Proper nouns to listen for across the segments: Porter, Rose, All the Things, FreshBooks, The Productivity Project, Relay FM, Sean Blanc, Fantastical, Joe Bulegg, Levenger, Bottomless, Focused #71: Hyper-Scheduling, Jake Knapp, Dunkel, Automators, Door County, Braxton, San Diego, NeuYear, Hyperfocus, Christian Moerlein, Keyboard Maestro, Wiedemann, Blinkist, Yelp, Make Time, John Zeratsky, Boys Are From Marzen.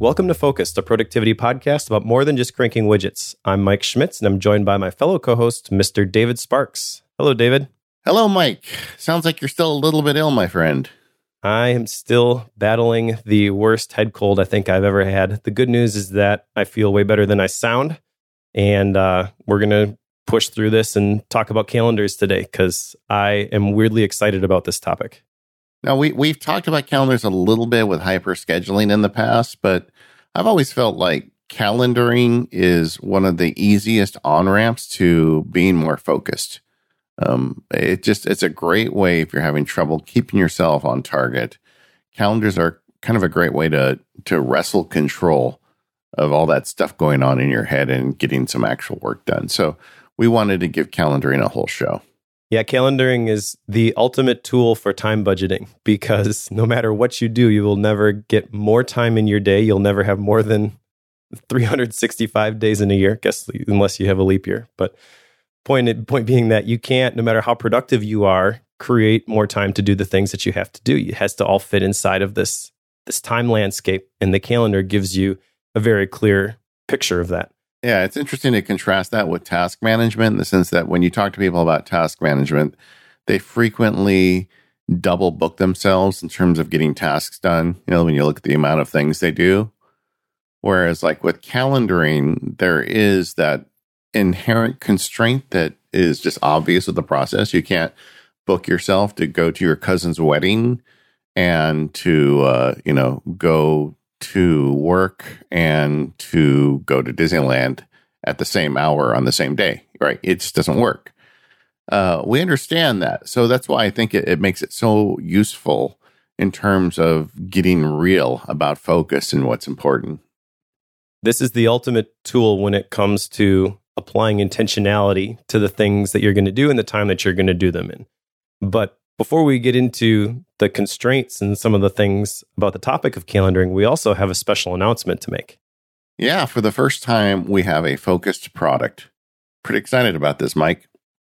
Welcome to Focus, the productivity podcast about more than just cranking widgets. I'm Mike Schmitz, and I'm joined by my fellow co-host, Mr. David Sparks. Hello, David. Hello, Mike. Sounds like you're still a little bit ill, my friend. I am still battling the worst head cold I think I've ever had. The good news is that I feel way better than I sound, and we're going to push through this and talk about calendars today because I am weirdly excited about this topic. Now, we've talked about calendars a little bit with hyper-scheduling in the past, but I've always felt like calendaring is one of the easiest on-ramps to being more focused. It's a great way if you're having trouble keeping yourself on target. Calendars are kind of a great way to wrestle control of all that stuff going on in your head and getting some actual work done. So we wanted to give calendaring a whole show. Yeah, calendaring is the ultimate tool for time budgeting because no matter what you do, you will never get more time in your day. You'll never have more than 365 days in a year, guess unless you have a leap year. But point being that you can't, no matter how productive you are, create more time to do the things that you have to do. It has to all fit inside of this time landscape, and the calendar gives you a very clear picture of that. Yeah, it's interesting to contrast that with task management in the sense that when you talk to people about task management, they frequently double book themselves in terms of getting tasks done, you know, when you look at the amount of things they do. Whereas like with calendaring, there is that inherent constraint that is just obvious with the process. You can't book yourself to go to your cousin's wedding and to, go to work and to go to Disneyland at the same hour on the same day, right? It just doesn't work. We understand that. So that's why I think it makes it so useful in terms of getting real about focus and what's important. This is the ultimate tool when it comes to applying intentionality to the things that you're going to do and the time that you're going to do them in. But before we get into the constraints and some of the things about the topic of calendaring, we also have a special announcement to make. Yeah, for the first time, we have a focused product. Pretty excited about this, Mike.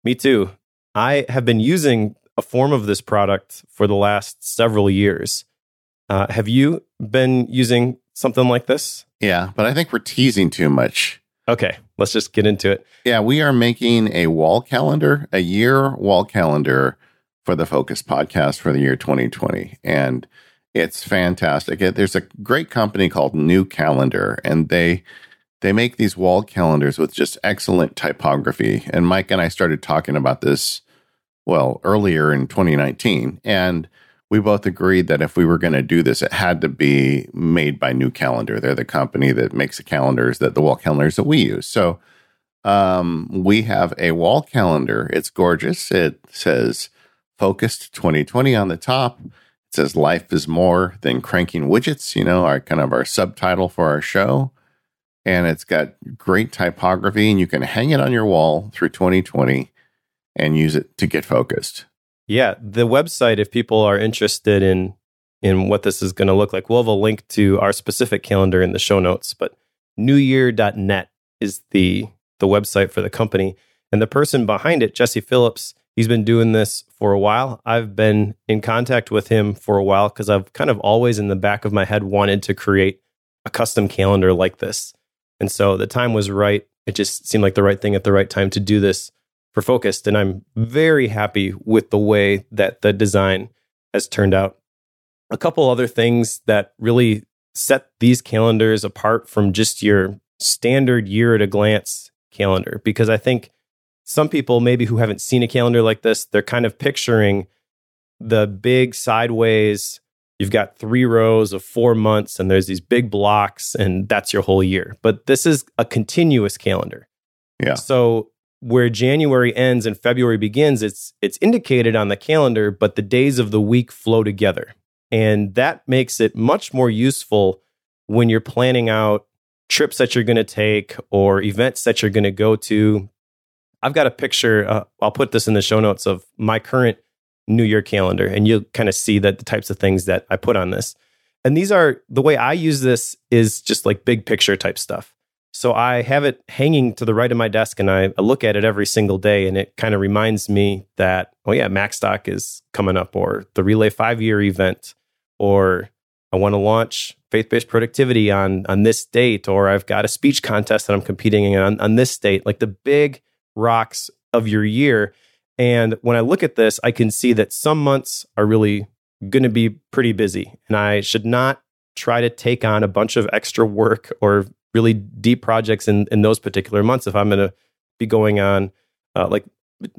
Me too. I have been using a form of this product for the last several years. Have you been using something like this? Yeah, but I think we're teasing too much. Okay, let's just get into it. Yeah, we are making a wall calendar, a year wall calendar for the Focus podcast for the year 2020. And it's fantastic. There's a great company called NeuCalendar, and they make these wall calendars with just excellent typography. And Mike and I started talking about this, earlier in 2019. And we both agreed that if we were going to do this, it had to be made by NeuCalendar. They're the company that makes the calendars, the wall calendars that we use. So we have a wall calendar. It's gorgeous. It says Focused 2020 on the top. It says Life is More Than Cranking Widgets, our subtitle for our show. And it's got great typography, and you can hang it on your wall through 2020 and use it to get focused. Yeah, the website, if people are interested in what this is going to look like, we'll have a link to our specific calendar in the show notes, but NeuYear.net is the website for the company. And the person behind it, Jesse Phillips, he's been doing this for a while. I've been in contact with him for a while because I've kind of always in the back of my head wanted to create a custom calendar like this. And so the time was right. It just seemed like the right thing at the right time to do this for Focused, and I'm very happy with the way that the design has turned out. A couple other things that really set these calendars apart from just your standard year-at-a-glance calendar, because I think some people maybe who haven't seen a calendar like this, they're kind of picturing the big sideways, you've got 3 rows of 4 months, and there's these big blocks, and that's your whole year. But this is a continuous calendar. Yeah. So where January ends and February begins, it's indicated on the calendar, but the days of the week flow together. And that makes it much more useful when you're planning out trips that you're going to take or events that you're going to go to. I've got a picture, I'll put this in the show notes, of my current NeuYear calendar, and you'll kind of see that the types of things that I put on this. And these are, the way I use this is just like big picture type stuff. So I have it hanging to the right of my desk, and I look at it every single day, and it kind of reminds me that, Macstock is coming up, or the Relay 5-year event, or I want to launch faith-based productivity on this date, or I've got a speech contest that I'm competing in on this date, like the big rocks of your year. And when I look at this, I can see that some months are really going to be pretty busy, and I should not try to take on a bunch of extra work or really deep projects in those particular months. If I'm going to be going on, like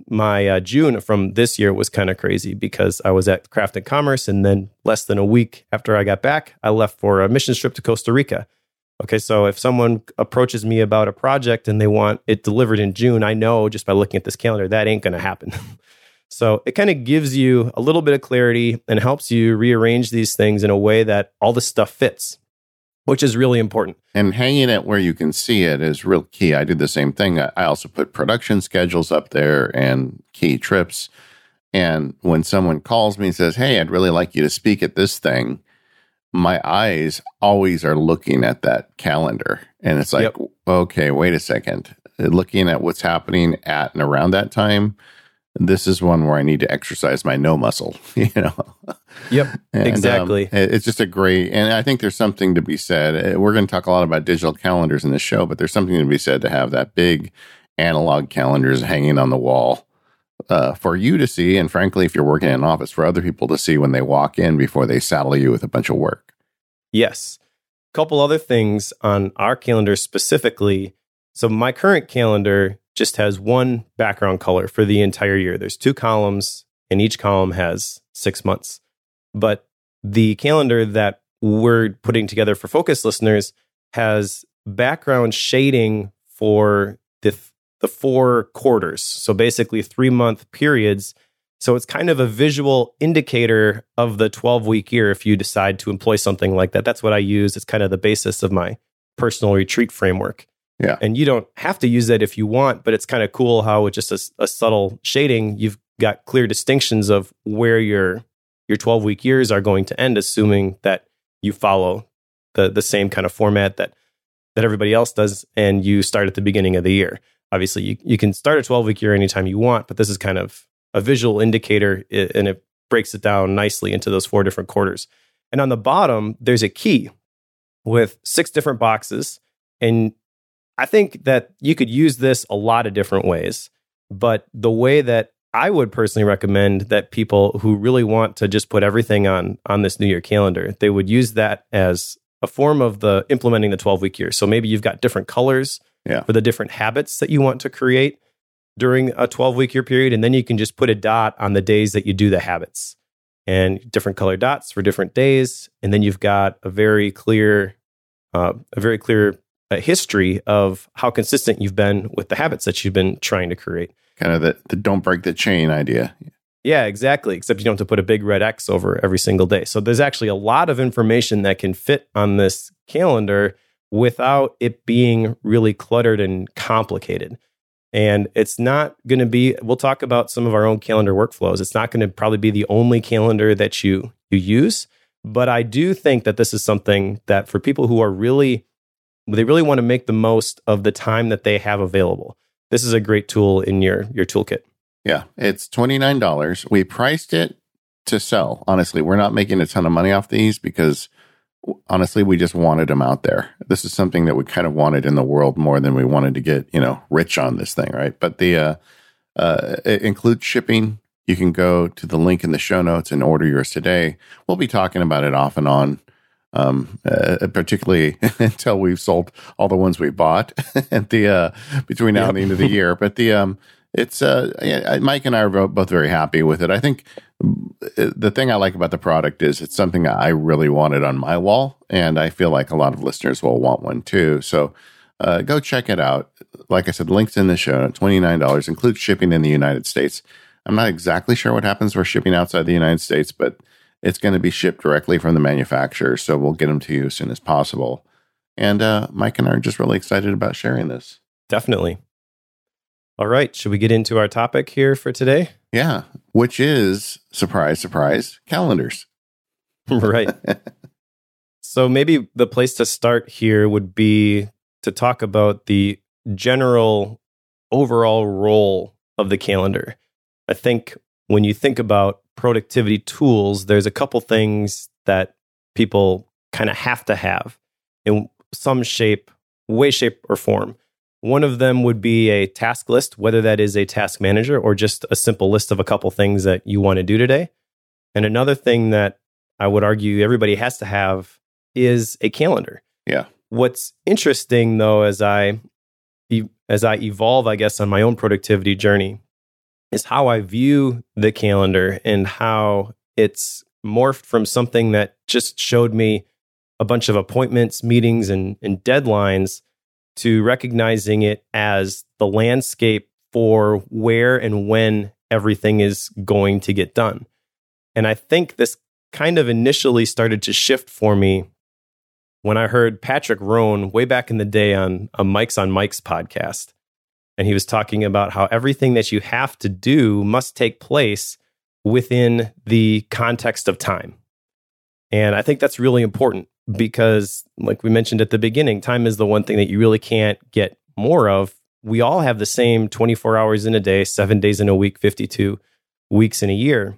my June from this year was kind of crazy because I was at Craft and Commerce, and then less than a week after I got back, I left for a mission trip to Costa Rica. Okay, so if someone approaches me about a project and they want it delivered in June, I know just by looking at this calendar, that ain't going to happen. So it kind of gives you a little bit of clarity and helps you rearrange these things in a way that all this stuff fits, which is really important. And hanging it where you can see it is real key. I did the same thing. I also put production schedules up there and key trips. And when someone calls me and says, hey, I'd really like you to speak at this thing, my eyes always are looking at that calendar. And it's like, yep. Okay, wait a second. Looking at what's happening at and around that time, this is one where I need to exercise my no muscle, you know? Yep, and, exactly. It's just a great, and I think there's something to be said. We're going to talk a lot about digital calendars in this show, but there's something to be said to have that big analog calendars hanging on the wall for you to see. And frankly, if you're working in an office, for other people to see when they walk in before they saddle you with a bunch of work. Yes. A couple other things on our calendar specifically. So my current calendar just has one background color for the entire year. There's two columns, and each column has 6 months. But the calendar that we're putting together for Focus listeners has background shading for the 4 quarters. So basically 3-month periods. So it's kind of a visual indicator of the 12-week year if you decide to employ something like that. That's what I use. It's kind of the basis of my personal retreat framework. Yeah. And you don't have to use that if you want, but it's kind of cool how with just a subtle shading, you've got clear distinctions of where your 12-week years are going to end, assuming that you follow the same kind of format that everybody else does, and you start at the beginning of the year. Obviously, you can start a 12-week year anytime you want, but this is kind of a visual indicator, and it breaks it down nicely into those 4 different quarters. And on the bottom, there's a key with 6 different boxes, and I think that you could use this a lot of different ways, but the way that I would personally recommend that people who really want to just put everything on this NeuYear calendar, they would use that as a form of the implementing the 12-week year. So maybe you've got different colors for the different habits that you want to create during a 12-week year period, and then you can just put a dot on the days that you do the habits and different color dots for different days, and then you've got a very clear history of how consistent you've been with the habits that you've been trying to create. Kind of the don't break the chain idea. Yeah, exactly. Except you don't have to put a big red X over every single day. So there's actually a lot of information that can fit on this calendar without it being really cluttered and complicated. And it's not going to be, we'll talk about some of our own calendar workflows. It's not going to probably be the only calendar that you use. But I do think that this is something that for people who are really want to make the most of the time that they have available, this is a great tool in your toolkit. Yeah, it's $29. We priced it to sell. Honestly, we're not making a ton of money off these because honestly, we just wanted them out there. This is something that we kind of wanted in the world more than we wanted to get, rich on this thing, right? But it includes shipping. You can go to the link in the show notes and order yours today. We'll be talking about it off and on. Particularly until we've sold all the ones we bought at between now and the end of the year. But Mike and I are both very happy with it. I think the thing I like about the product is it's something I really wanted on my wall, and I feel like a lot of listeners will want one too. So go check it out. Like I said, links in the show, $29, includes shipping in the United States. I'm not exactly sure what happens for shipping outside the United States, but it's going to be shipped directly from the manufacturer, so we'll get them to you as soon as possible. And Mike and I are just really excited about sharing this. Definitely. All right, should we get into our topic here for today? Yeah, which is, surprise, surprise, calendars. Right. So maybe the place to start here would be to talk about the general overall role of the calendar. I think when you think about productivity tools, there's a couple things that people kind of have to have in some shape, way, shape, or form. One of them would be a task list, whether that is a task manager or just a simple list of a couple things that you want to do today. And another thing that I would argue everybody has to have is a calendar. Yeah. What's interesting, though, as I evolve, I guess, on my own productivity journey, is how I view the calendar and how it's morphed from something that just showed me a bunch of appointments, meetings, and deadlines to recognizing it as the landscape for where and when everything is going to get done. And I think this kind of initially started to shift for me when I heard Patrick Rhone way back in the day on a Mike's on Mike's podcast. And he was talking about how everything that you have to do must take place within the context of time. And I think that's really important because, like we mentioned at the beginning, time is the one thing that you really can't get more of. We all have the same 24 hours in a day, 7 days in a week, 52 weeks in a year.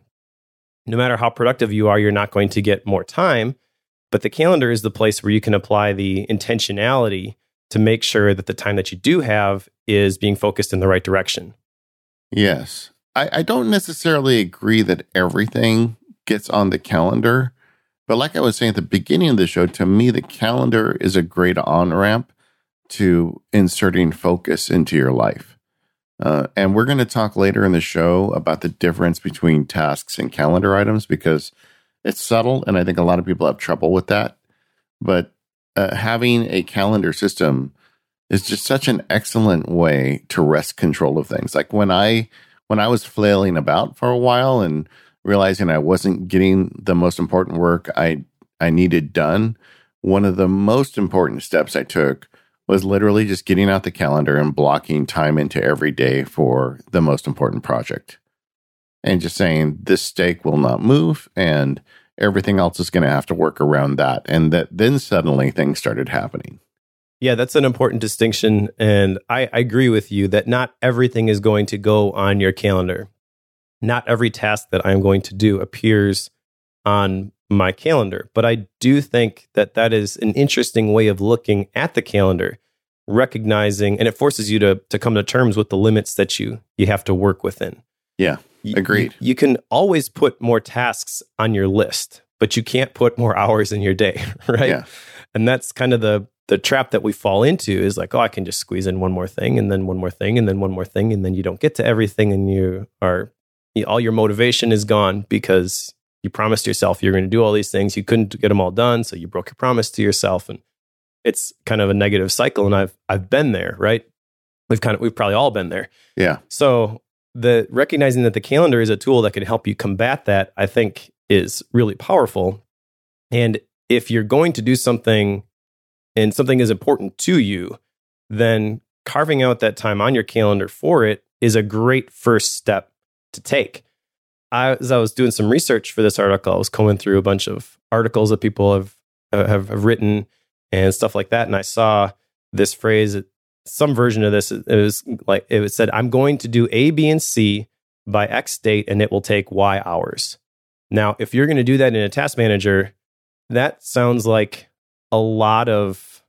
No matter how productive you are, you're not going to get more time. But the calendar is the place where you can apply the intentionality to make sure that the time that you do have is being focused in the right direction. Yes. I don't necessarily agree that everything gets on the calendar. But like I was saying at the beginning of the show, to me, the calendar is a great on-ramp to inserting focus into your life. And we're going to talk later in the show about the difference between tasks and calendar items because it's subtle, and I think a lot of people have trouble with that. But having a calendar system is just such an excellent way to wrest control of things. Like when I was flailing about for a while and realizing I wasn't getting the most important work I needed done, one of the most important steps I took was literally just getting out the calendar and blocking time into every day for the most important project. And just saying, this stake will not move, and everything else is going to have to work around that. And that then suddenly things started happening. Yeah, that's an important distinction. And I agree with you that not everything is going to go on your calendar. Not every task that I'm going to do appears on my calendar. But I do think that that is an interesting way of looking at the calendar, recognizing, and it forces you to come to terms with the limits that you have to work within. Yeah, agreed. You can always put more tasks on your list, but you can't put more hours in your day, right? Yeah. And that's kind of the trap that we fall into is like, oh, I can just squeeze in one more thing, and then one more thing, and then one more thing, and then you don't get to everything, and you are... all your motivation is gone because you promised yourself you're going to do all these things. You couldn't get them all done, so you broke your promise to yourself, and it's kind of a negative cycle. And I've been there, right? We've probably all been there. Yeah. So the recognizing that the calendar is a tool that can help you combat that, I think, is really powerful. And if you're going to do something, and something is important to you, then carving out that time on your calendar for it is a great first step to take. As I was doing some research for this article, I was going through a bunch of articles that people have written and stuff like that, and I saw this phrase, some version of this. It said, "I'm going to do A, B, and C by X date, and it will take Y hours." Now, if you're going to do that in a task manager, that sounds like a lot of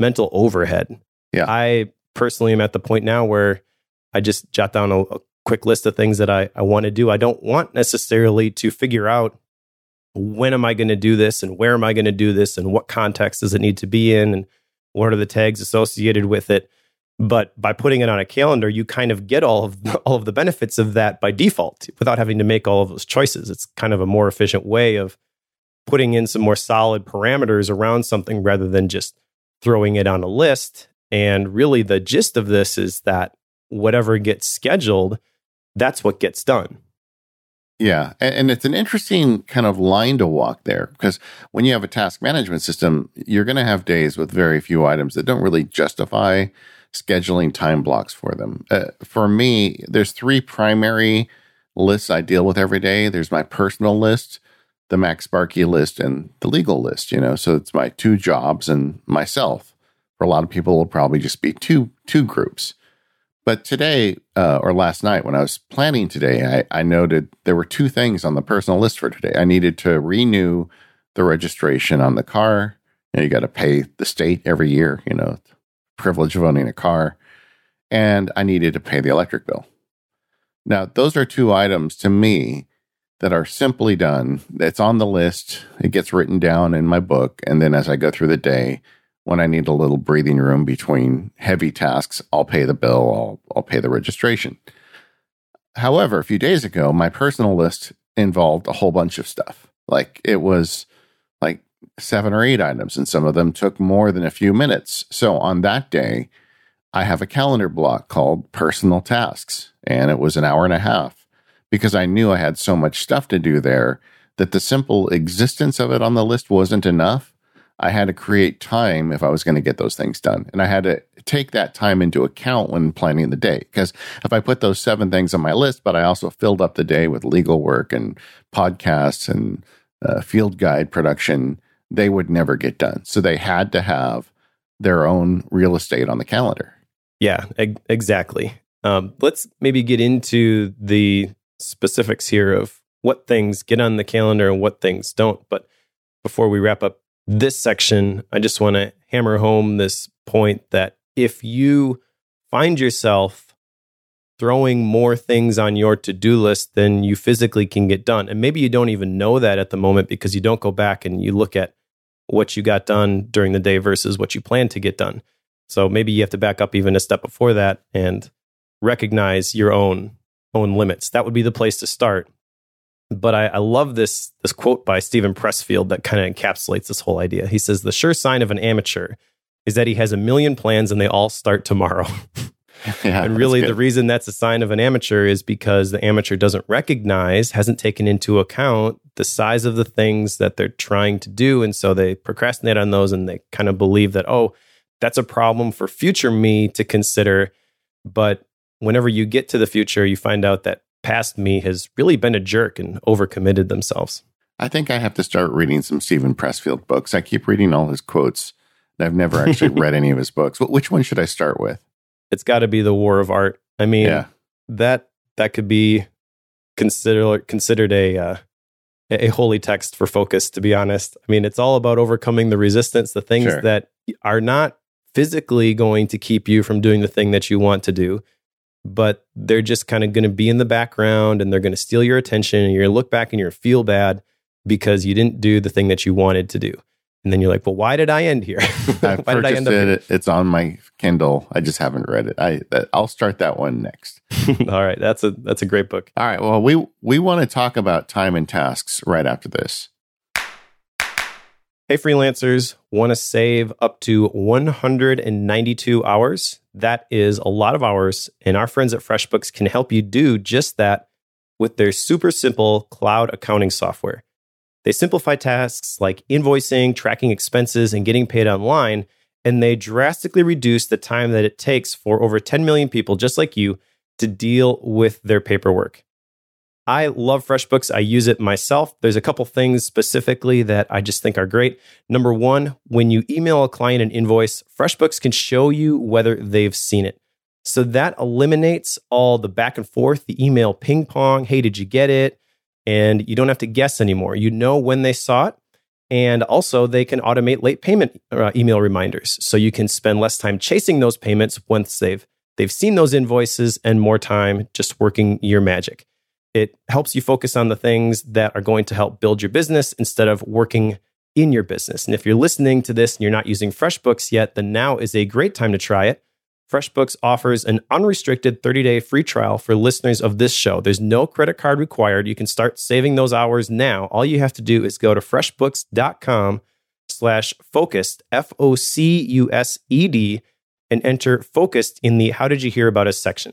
mental overhead. Yeah, I personally am at the point now where I just jot down a quick list of things that I want to do. I don't want necessarily to figure out when am I going to do this and where am I going to do this and what context does it need to be in and what are the tags associated with it. But by putting it on a calendar, you kind of get all of the benefits of that by default without having to make all of those choices. It's kind of a more efficient way of putting in some more solid parameters around something rather than just throwing it on a list. And really the gist of this is that whatever gets scheduled, that's what gets done. Yeah. And it's an interesting kind of line to walk there because when you have a task management system, you're going to have days with very few items that don't really justify scheduling time blocks for them. For me, there's three primary lists I deal with every day. There's my personal list, the MacSparky list, and the legal list, you know, so it's my two jobs and myself. For a lot of people, it'll probably just be two groups. But today, or last night, when I was planning today, I noted there were two things on the personal list for today. I needed to renew the registration on the car. You got to pay the state every year, privilege of owning a car. And I needed to pay the electric bill. Now, those are two items to me that are simply done. It's on the list. It gets written down in my book. And then as I go through the day, when I need a little breathing room between heavy tasks, I'll pay the bill, I'll pay the registration. However, a few days ago, my personal list involved a whole bunch of stuff. Like it was like 7 or 8 items, and some of them took more than a few minutes. So on that day, I have a calendar block called Personal Tasks, and it was an hour and a half because I knew I had so much stuff to do there that the simple existence of it on the list wasn't enough. I had to create time if I was going to get those things done. And I had to take that time into account when planning the day. Because if I put those 7 things on my list, but I also filled up the day with legal work and podcasts and field guide production, they would never get done. So they had to have their own real estate on the calendar. Yeah, exactly. Let's maybe get into the specifics here of what things get on the calendar and what things don't. But before we wrap up this section, I just want to hammer home this point that if you find yourself throwing more things on your to-do list than you physically can get done, and maybe you don't even know that at the moment because you don't go back and you look at what you got done during the day versus what you plan to get done. So maybe you have to back up even a step before that and recognize your own limits. That would be the place to start. But I love this quote by Steven Pressfield that kind of encapsulates this whole idea. He says, "The sure sign of an amateur is that he has a million plans and they all start tomorrow." Yeah, and really the reason that's a sign of an amateur is because the amateur doesn't recognize, hasn't taken into account the size of the things that they're trying to do. And so they procrastinate on those and they kind of believe that, oh, that's a problem for future me to consider. But whenever you get to the future, you find out that past me has really been a jerk and overcommitted themselves. I think I have to start reading some Steven Pressfield books. I keep reading all his quotes, and I've never actually read any of his books. But which one should I start with? It's got to be The War of Art. I mean, yeah. that could be considered a holy text for focus, to be honest. I mean, it's all about overcoming the resistance, the things that are not physically going to keep you from doing the thing that you want to do, but they're just kind of going to be in the background and they're going to steal your attention, and you're going to look back and you're going to feel bad because you didn't do the thing that you wanted to do. And then you're like, well, why did I end here? Why did I end up here? It's on my Kindle. I just haven't read it. I'll start that one next. All right. That's a great book. All right. Well, we want to talk about time and tasks right after this. Hey, freelancers, want to save up to 192 hours? That is a lot of hours. And our friends at FreshBooks can help you do just that with their super simple cloud accounting software. They simplify tasks like invoicing, tracking expenses, and getting paid online, and they drastically reduce the time that it takes for over 10 million people just like you to deal with their paperwork. I love FreshBooks. I use it myself. There's a couple things specifically that I just think are great. Number one, when you email a client an invoice, FreshBooks can show you whether they've seen it. So that eliminates all the back and forth, the email ping pong, hey, did you get it? And you don't have to guess anymore. You know when they saw it. And also, they can automate late payment email reminders. So you can spend less time chasing those payments once they've seen those invoices, and more time just working your magic. It helps you focus on the things that are going to help build your business instead of working in your business. And if you're listening to this and you're not using FreshBooks yet, then now is a great time to try it. FreshBooks offers an unrestricted 30-day free trial for listeners of this show. There's no credit card required. You can start saving those hours now. All you have to do is go to freshbooks.com/focused, FOCUSED, and enter focused in the how did you hear about us section.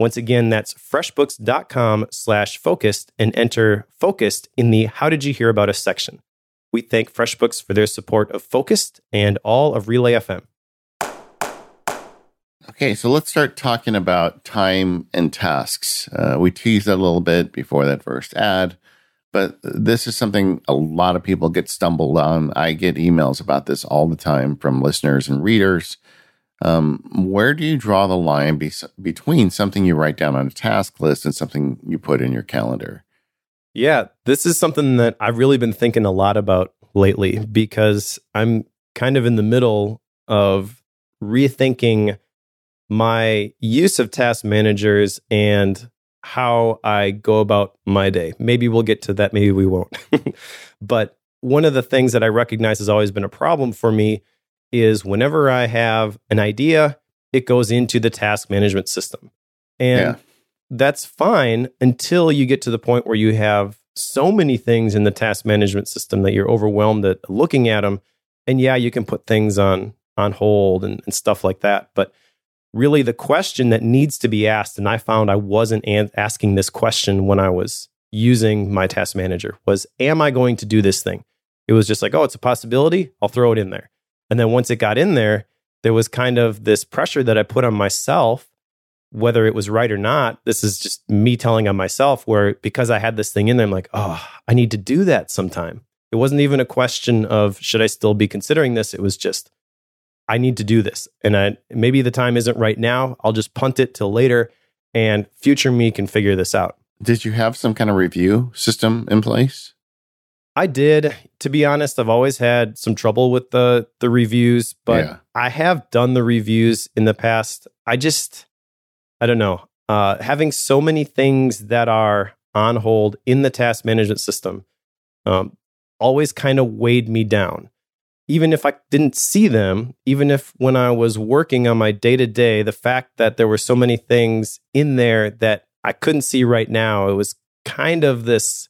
Once again, that's freshbooks.com/focused and enter focused in the how did you hear about us section. We thank FreshBooks for their support of Focused and all of Relay FM. Okay, so let's start talking about time and tasks. We teased that a little bit before that first ad, but this is something a lot of people get stumbled on. I get emails about this all the time from listeners and readers. Where do you draw the line between something you write down on a task list and something you put in your calendar? Yeah, this is something that I've really been thinking a lot about lately because I'm kind of in the middle of rethinking my use of task managers and how I go about my day. Maybe we'll get to that. Maybe we won't. But one of the things that I recognize has always been a problem for me is whenever I have an idea, it goes into the task management system. And that's fine until you get to the point where you have so many things in the task management system that you're overwhelmed at looking at them. And yeah, you can put things on hold and stuff like that. But really the question that needs to be asked, and I found I wasn't asking this question when I was using my task manager, was, am I going to do this thing? It was just like, oh, it's a possibility. I'll throw it in there. And then once it got in there, there was kind of this pressure that I put on myself, whether it was right or not. This is just me telling on myself, where because I had this thing in there, I'm like, oh, I need to do that sometime. It wasn't even a question of, should I still be considering this? It was just, I need to do this. And maybe the time isn't right now. I'll just punt it till later and future me can figure this out. Did you have some kind of review system in place? I did. To be honest, I've always had some trouble with the reviews, but I have done the reviews in the past. I don't know. Having so many things that are on hold in the task management system always kind of weighed me down. Even if I didn't see them, even if when I was working on my day-to-day, the fact that there were so many things in there that I couldn't see right now, it was kind of this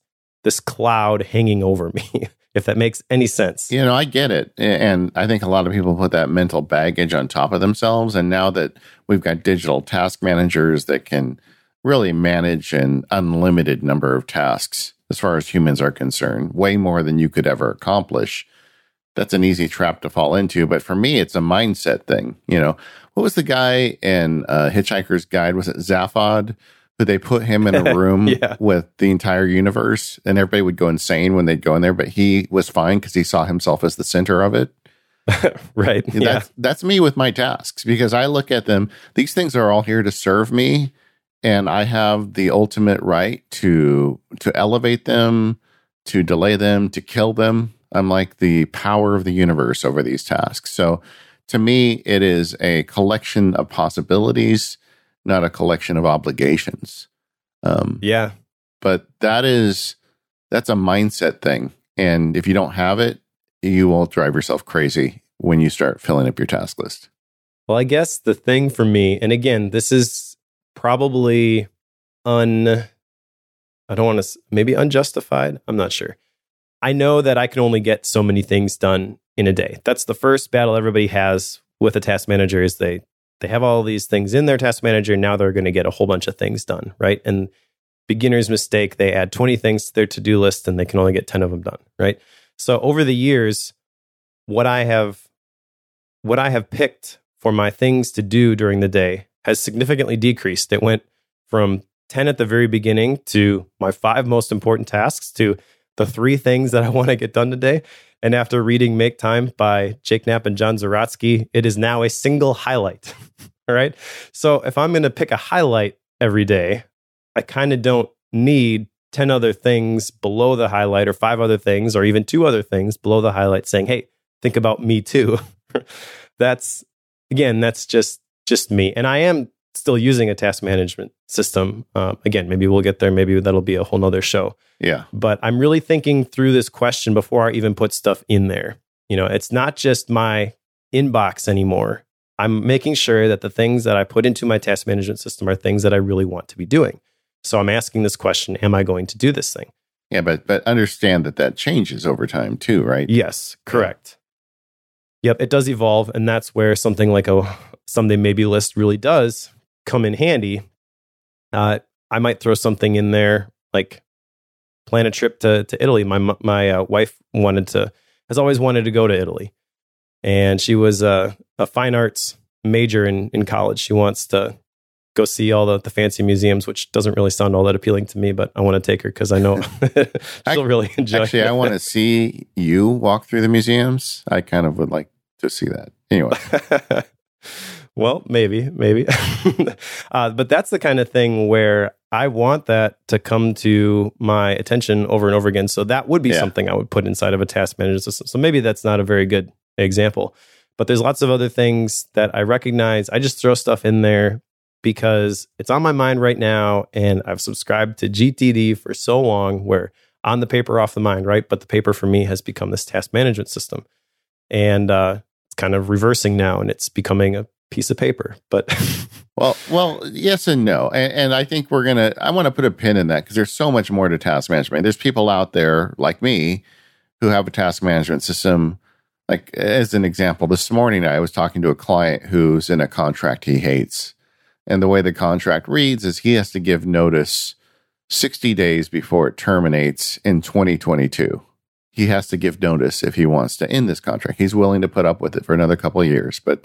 cloud hanging over me, if that makes any sense. You know, I get it. And I think a lot of people put that mental baggage on top of themselves. And now that we've got digital task managers that can really manage an unlimited number of tasks, as far as humans are concerned, way more than you could ever accomplish, that's an easy trap to fall into. But for me, it's a mindset thing. You know, what was the guy in Hitchhiker's Guide? Was it Zaphod? But they put him in a room with the entire universe, and everybody would go insane when they'd go in there, but he was fine because he saw himself as the center of it. Right. Yeah. That's me with my tasks, because I look at them. These things are all here to serve me, and I have the ultimate right to elevate them, to delay them, to kill them. I'm like the power of the universe over these tasks. So to me, it is a collection of possibilities, not a collection of obligations. But that's a mindset thing. And if you don't have it, you will drive yourself crazy when you start filling up your task list. Well, I guess the thing for me, and again, this is probably maybe unjustified. I'm not sure. I know that I can only get so many things done in a day. That's the first battle everybody has with a task manager is they have all these things in their task manager. Now they're going to get a whole bunch of things done, right? And beginner's mistake, they add 20 things to their to-do list and they can only get 10 of them done, right? So over the years, what I have picked for my things to do during the day has significantly decreased. It went from 10 at the very beginning to my 5 most important tasks to the 3 things that I want to get done today. And after reading Make Time by Jake Knapp and John Zaratsky, it is now a single highlight. All right. So if I'm going to pick a highlight every day, I kind of don't need 10 other things below the highlight or 5 other things or even 2 other things below the highlight saying, hey, think about me too. That's just me. And I am still using a task management system. Maybe we'll get there. Maybe that'll be a whole nother show. Yeah. But I'm really thinking through this question before I even put stuff in there. You know, it's not just my inbox anymore. I'm making sure that the things that I put into my task management system are things that I really want to be doing. So I'm asking this question, am I going to do this thing? Yeah, but understand that changes over time too, right? Yes, correct. Yep, it does evolve. And that's where something like a someday maybe list really does come in handy. I might throw something in there like plan a trip to Italy. My wife has always wanted to go to Italy, and she was a fine arts major in college. She wants to go see all the fancy museums, which doesn't really sound all that appealing to me, but I want to take her because I know she'll really enjoy it. I want to see you walk through the museums. I kind of would like to see that. Anyway. Well, maybe. But that's the kind of thing where I want that to come to my attention over and over again. So that would be something I would put inside of a task management system. So maybe that's not a very good example. But there's lots of other things that I recognize. I just throw stuff in there because it's on my mind right now. And I've subscribed to GTD for so long where on the paper, off the mind, right? But the paper for me has become this task management system. And it's kind of reversing now and it's becoming a piece of paper. But well, yes and no. And I think I want to put a pin in that because there's so much more to task management. There's people out there like me who have a task management system. Like as an example, this morning I was talking to a client who's in a contract he hates. And the way the contract reads is he has to give notice 60 days before it terminates in 2022. He has to give notice if he wants to end this contract. He's willing to put up with it for another couple of years, but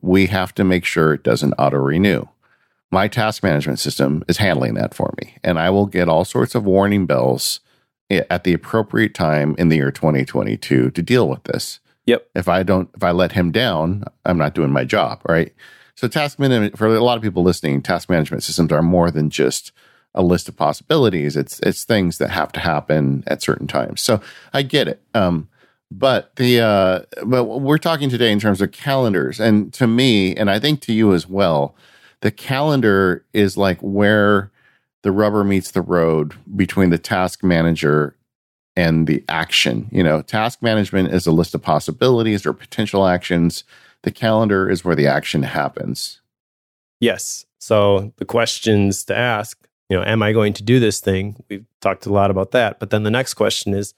we have to make sure it doesn't auto-renew. My task management system is handling that for me, and I will get all sorts of warning bells at the appropriate time in the year 2022 to deal with this. Yep. If I let him down, I'm not doing my job, right? So task management, for a lot of people listening, task management systems are more than just a list of possibilities. It's things that have to happen at certain times. So I get it. But we're talking today in terms of calendars, and to me, and I think to you as well, the calendar is like where the rubber meets the road between the task manager and the action. You know, task management is a list of possibilities or potential actions. The calendar is where the action happens. Yes. So the questions to ask, you know, am I going to do this thing? We've talked a lot about that. But then the next question is,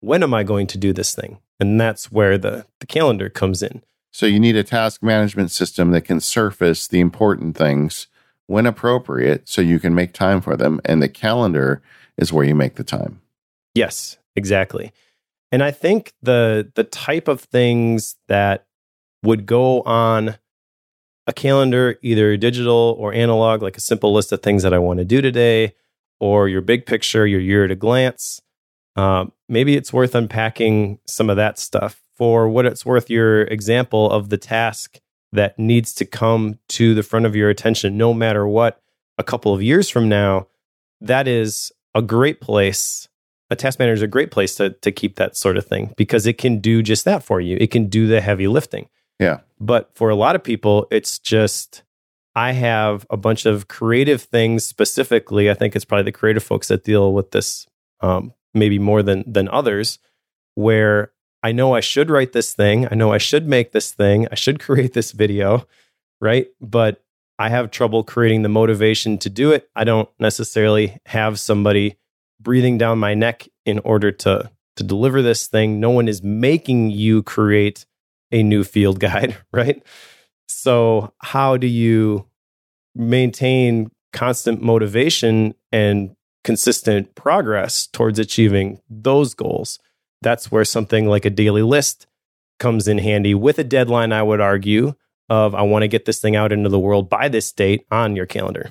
when am I going to do this thing? And that's where the calendar comes in. So you need a task management system that can surface the important things when appropriate so you can make time for them. And the calendar is where you make the time. Yes, exactly. And I think the type of things that would go on a calendar, either digital or analog, like a simple list of things that I want to do today, or your big picture, your year at a glance, maybe it's worth unpacking some of that stuff. For what it's worth, your example of the task that needs to come to the front of your attention, no matter what, a couple of years from now, that is a great place. A task manager is a great place to keep that sort of thing because it can do just that for you. It can do the heavy lifting. Yeah. But for a lot of people, it's just, I have a bunch of creative things specifically. I think it's probably the creative folks that deal with this maybe more than others, where I know I should write this thing. I know I should make this thing. I should create this video, right? But I have trouble creating the motivation to do it. I don't necessarily have somebody breathing down my neck in order to deliver this thing. No one is making you create a new field guide, right? So how do you maintain constant motivation and consistent progress towards achieving those goals? That's where something like a daily list comes in handy with a deadline, I would argue, of I want to get this thing out into the world by this date on your calendar.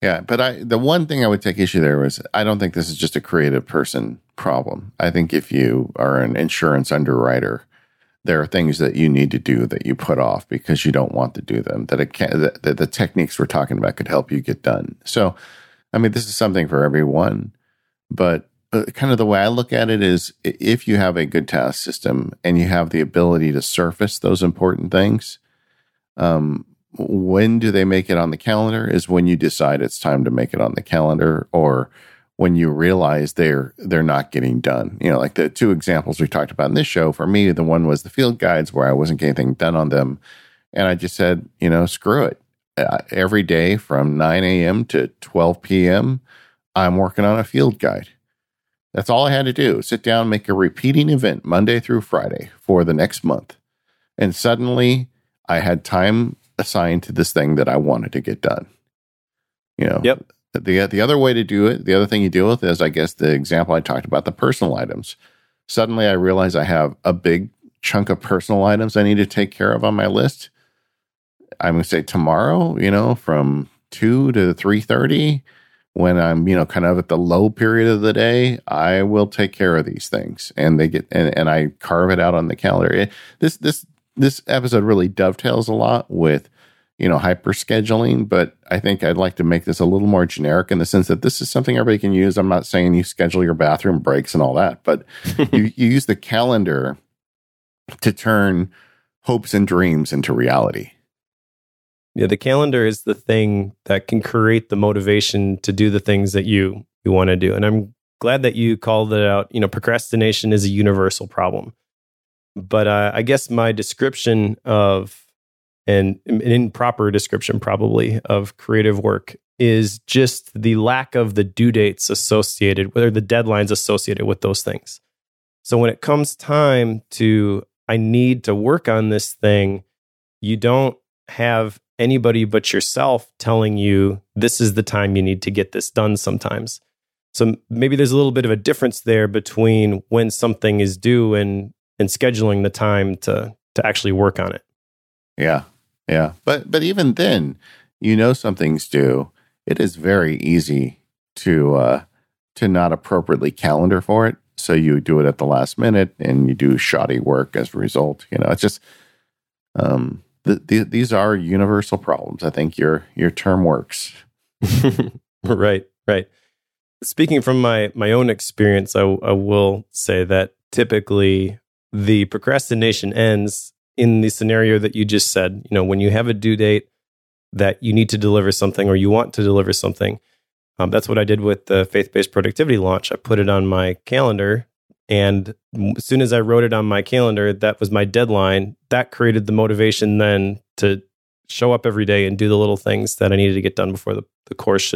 Yeah, but the one thing I would take issue there was I don't think this is just a creative person problem. I think if you are an insurance underwriter, there are things that you need to do that you put off because you don't want to do them, that the techniques we're talking about could help you get done. So, I mean, this is something for everyone, but kind of the way I look at it is if you have a good task system and you have the ability to surface those important things, when do they make it on the calendar is when you decide it's time to make it on the calendar or when you realize they're not getting done. You know, like the two examples we talked about in this show, for me, the one was the field guides where I wasn't getting anything done on them. And I just said, you know, screw it. Every day from 9 a.m. to 12 p.m., I'm working on a field guide. That's all I had to do. Sit down, make a repeating event Monday through Friday for the next month. And suddenly I had time assigned to this thing that I wanted to get done. You know, yep. The other way to do it, the other thing you deal with is, I guess, the example I talked about, the personal items. Suddenly I realize I have a big chunk of personal items I need to take care of on my list. I'm going to say tomorrow, you know, from 2 to 3:30, when I'm, you know, kind of at the low period of the day, I will take care of these things. And they get, and I carve it out on the calendar. This episode really dovetails a lot with, hyper scheduling, but I think I'd like to make this a little more generic in the sense that this is something everybody can use. I'm not saying you schedule your bathroom breaks and all that, but you use the calendar to turn hopes and dreams into reality. Yeah, the calendar is the thing that can create the motivation to do the things that you want to do. And I'm glad that you called it out. Procrastination is a universal problem. But I guess my description of, and an improper description probably, of creative work is just the lack of the due dates associated, whether the deadlines associated with those things. So when it comes time to, I need to work on this thing, you don't have anybody but yourself telling you this is the time you need to get this done sometimes. So maybe there's a little bit of a difference there between when something is due and scheduling the time to actually work on it. Yeah. But even then, something's due. It is very easy to not appropriately calendar for it. So you do it at the last minute and you do shoddy work as a result. It's just, these are universal problems. I think your term works. Right. Speaking from my own experience, I will say that typically the procrastination ends in the scenario that you just said. When you have a due date that you need to deliver something or you want to deliver something. That's what I did with the faith-based productivity launch. I put it on my calendar, and as soon as I wrote it on my calendar, that was my deadline. That created the motivation then to show up every day and do the little things that I needed to get done before the course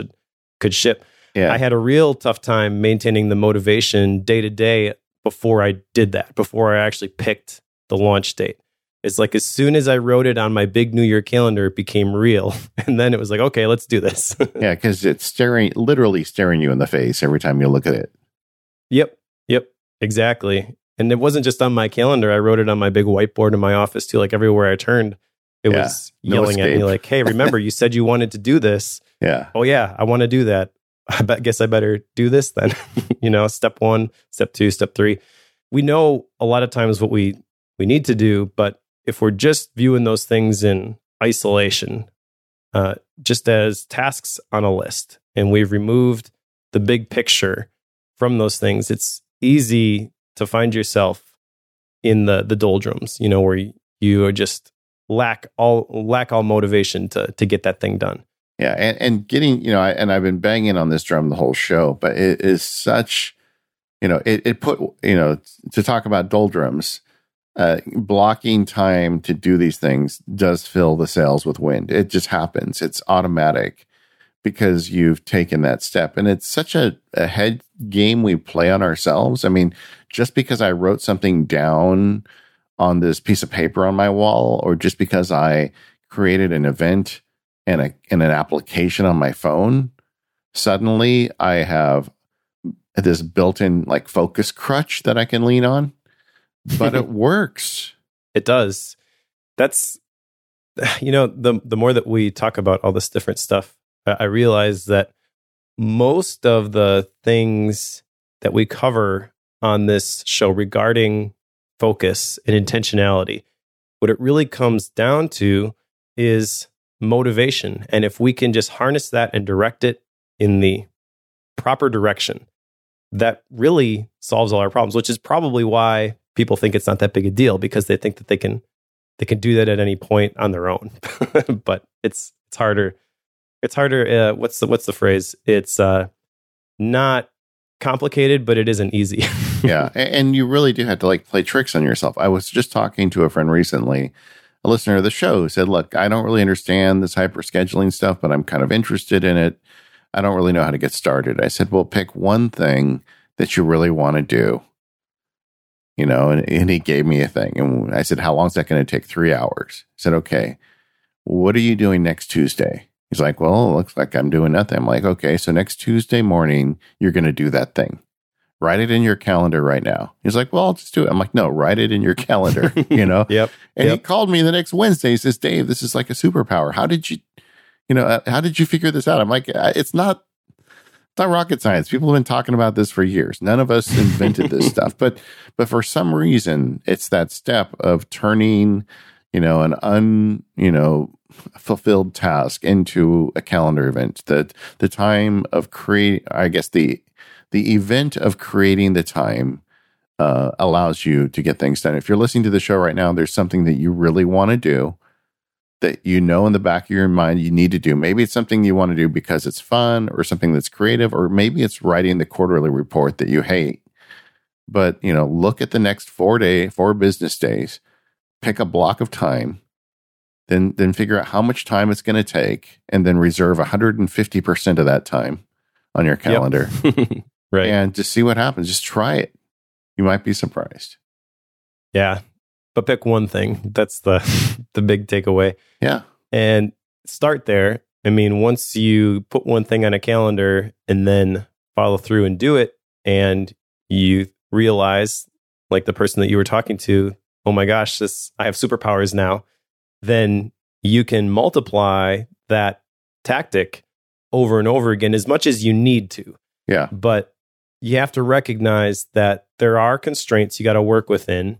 could ship. Yeah. I had a real tough time maintaining the motivation day to day before I did that, before I actually picked the launch date. It's like as soon as I wrote it on my big New Year calendar, it became real. And then it was like, okay, let's do this. Yeah, because it's literally staring you in the face every time you look at it. Yep, exactly. And it wasn't just on my calendar. I wrote it on my big whiteboard in my office too. Like everywhere I turned, it was yelling at me like, hey, remember, you said you wanted to do this. Yeah. Oh yeah, I want to do that. I guess I better do this then. Step one, step two, step three. We know a lot of times what we need to do, but if we're just viewing those things in isolation, just as tasks on a list, and we've removed the big picture from those things, it's easy to find yourself in the doldrums, where you just lack all motivation to get that thing done. Yeah, and getting, and I've been banging on this drum the whole show, but it is such, to talk about doldrums, blocking time to do these things does fill the sails with wind. It just happens. It's automatic because you've taken that step. And it's such a head game we play on ourselves. I mean, just because I wrote something down on this piece of paper on my wall, or just because I created an event and an application on my phone, suddenly I have this built-in focus crutch that I can lean on. But it works. It does. That's, the more that we talk about all this different stuff, I realize that most of the things that we cover on this show regarding focus and intentionality, what it really comes down to is motivation. And if we can just harness that and direct it in the proper direction, that really solves all our problems, which is probably why people think it's not that big a deal, because they think that they can do that at any point on their own. But it's harder. It's harder. What's the phrase? It's not complicated, but it isn't easy. Yeah, and you really do have to play tricks on yourself. I was just talking to a friend recently, a listener of the show, said, "Look, I don't really understand this hyper scheduling stuff, but I'm kind of interested in it. I don't really know how to get started." I said, "Well, pick one thing that you really want to do." And he gave me a thing. And I said, "How long is that going to take?" 3 hours. I said, "Okay, what are you doing next Tuesday?" He's like, "Well, it looks like I'm doing nothing." I'm like, "Okay, so next Tuesday morning, you're going to do that thing. Write it in your calendar right now." He's like, "Well, I'll just do it." I'm like, "No, write it in your calendar," Yep. And he called me the next Wednesday. He says, "Dave, this is like a superpower. How did you figure this out?" I'm like, It's not rocket science. People have been talking about this for years. None of us invented this stuff. But for some reason, it's that step of turning, an fulfilled task into a calendar event. That the time of the event of creating the time allows you to get things done. If you're listening to the show right now, there's something that you really want to do that in the back of your mind you need to do. Maybe it's something you want to do because it's fun or something that's creative, or maybe it's writing the quarterly report that you hate. But, look at the next 4 business days, pick a block of time, then figure out how much time it's going to take, and then reserve 150% of that time on your calendar. Yep. Right. And just see what happens. Just try it. You might be surprised. Yeah. But pick one thing. That's the big takeaway. Yeah. And start there. I mean, once you put one thing on a calendar and then follow through and do it, and you realize, like the person that you were talking to, oh my gosh, I have superpowers now, then you can multiply that tactic over and over again as much as you need to. Yeah. But you have to recognize that there are constraints you got to work within.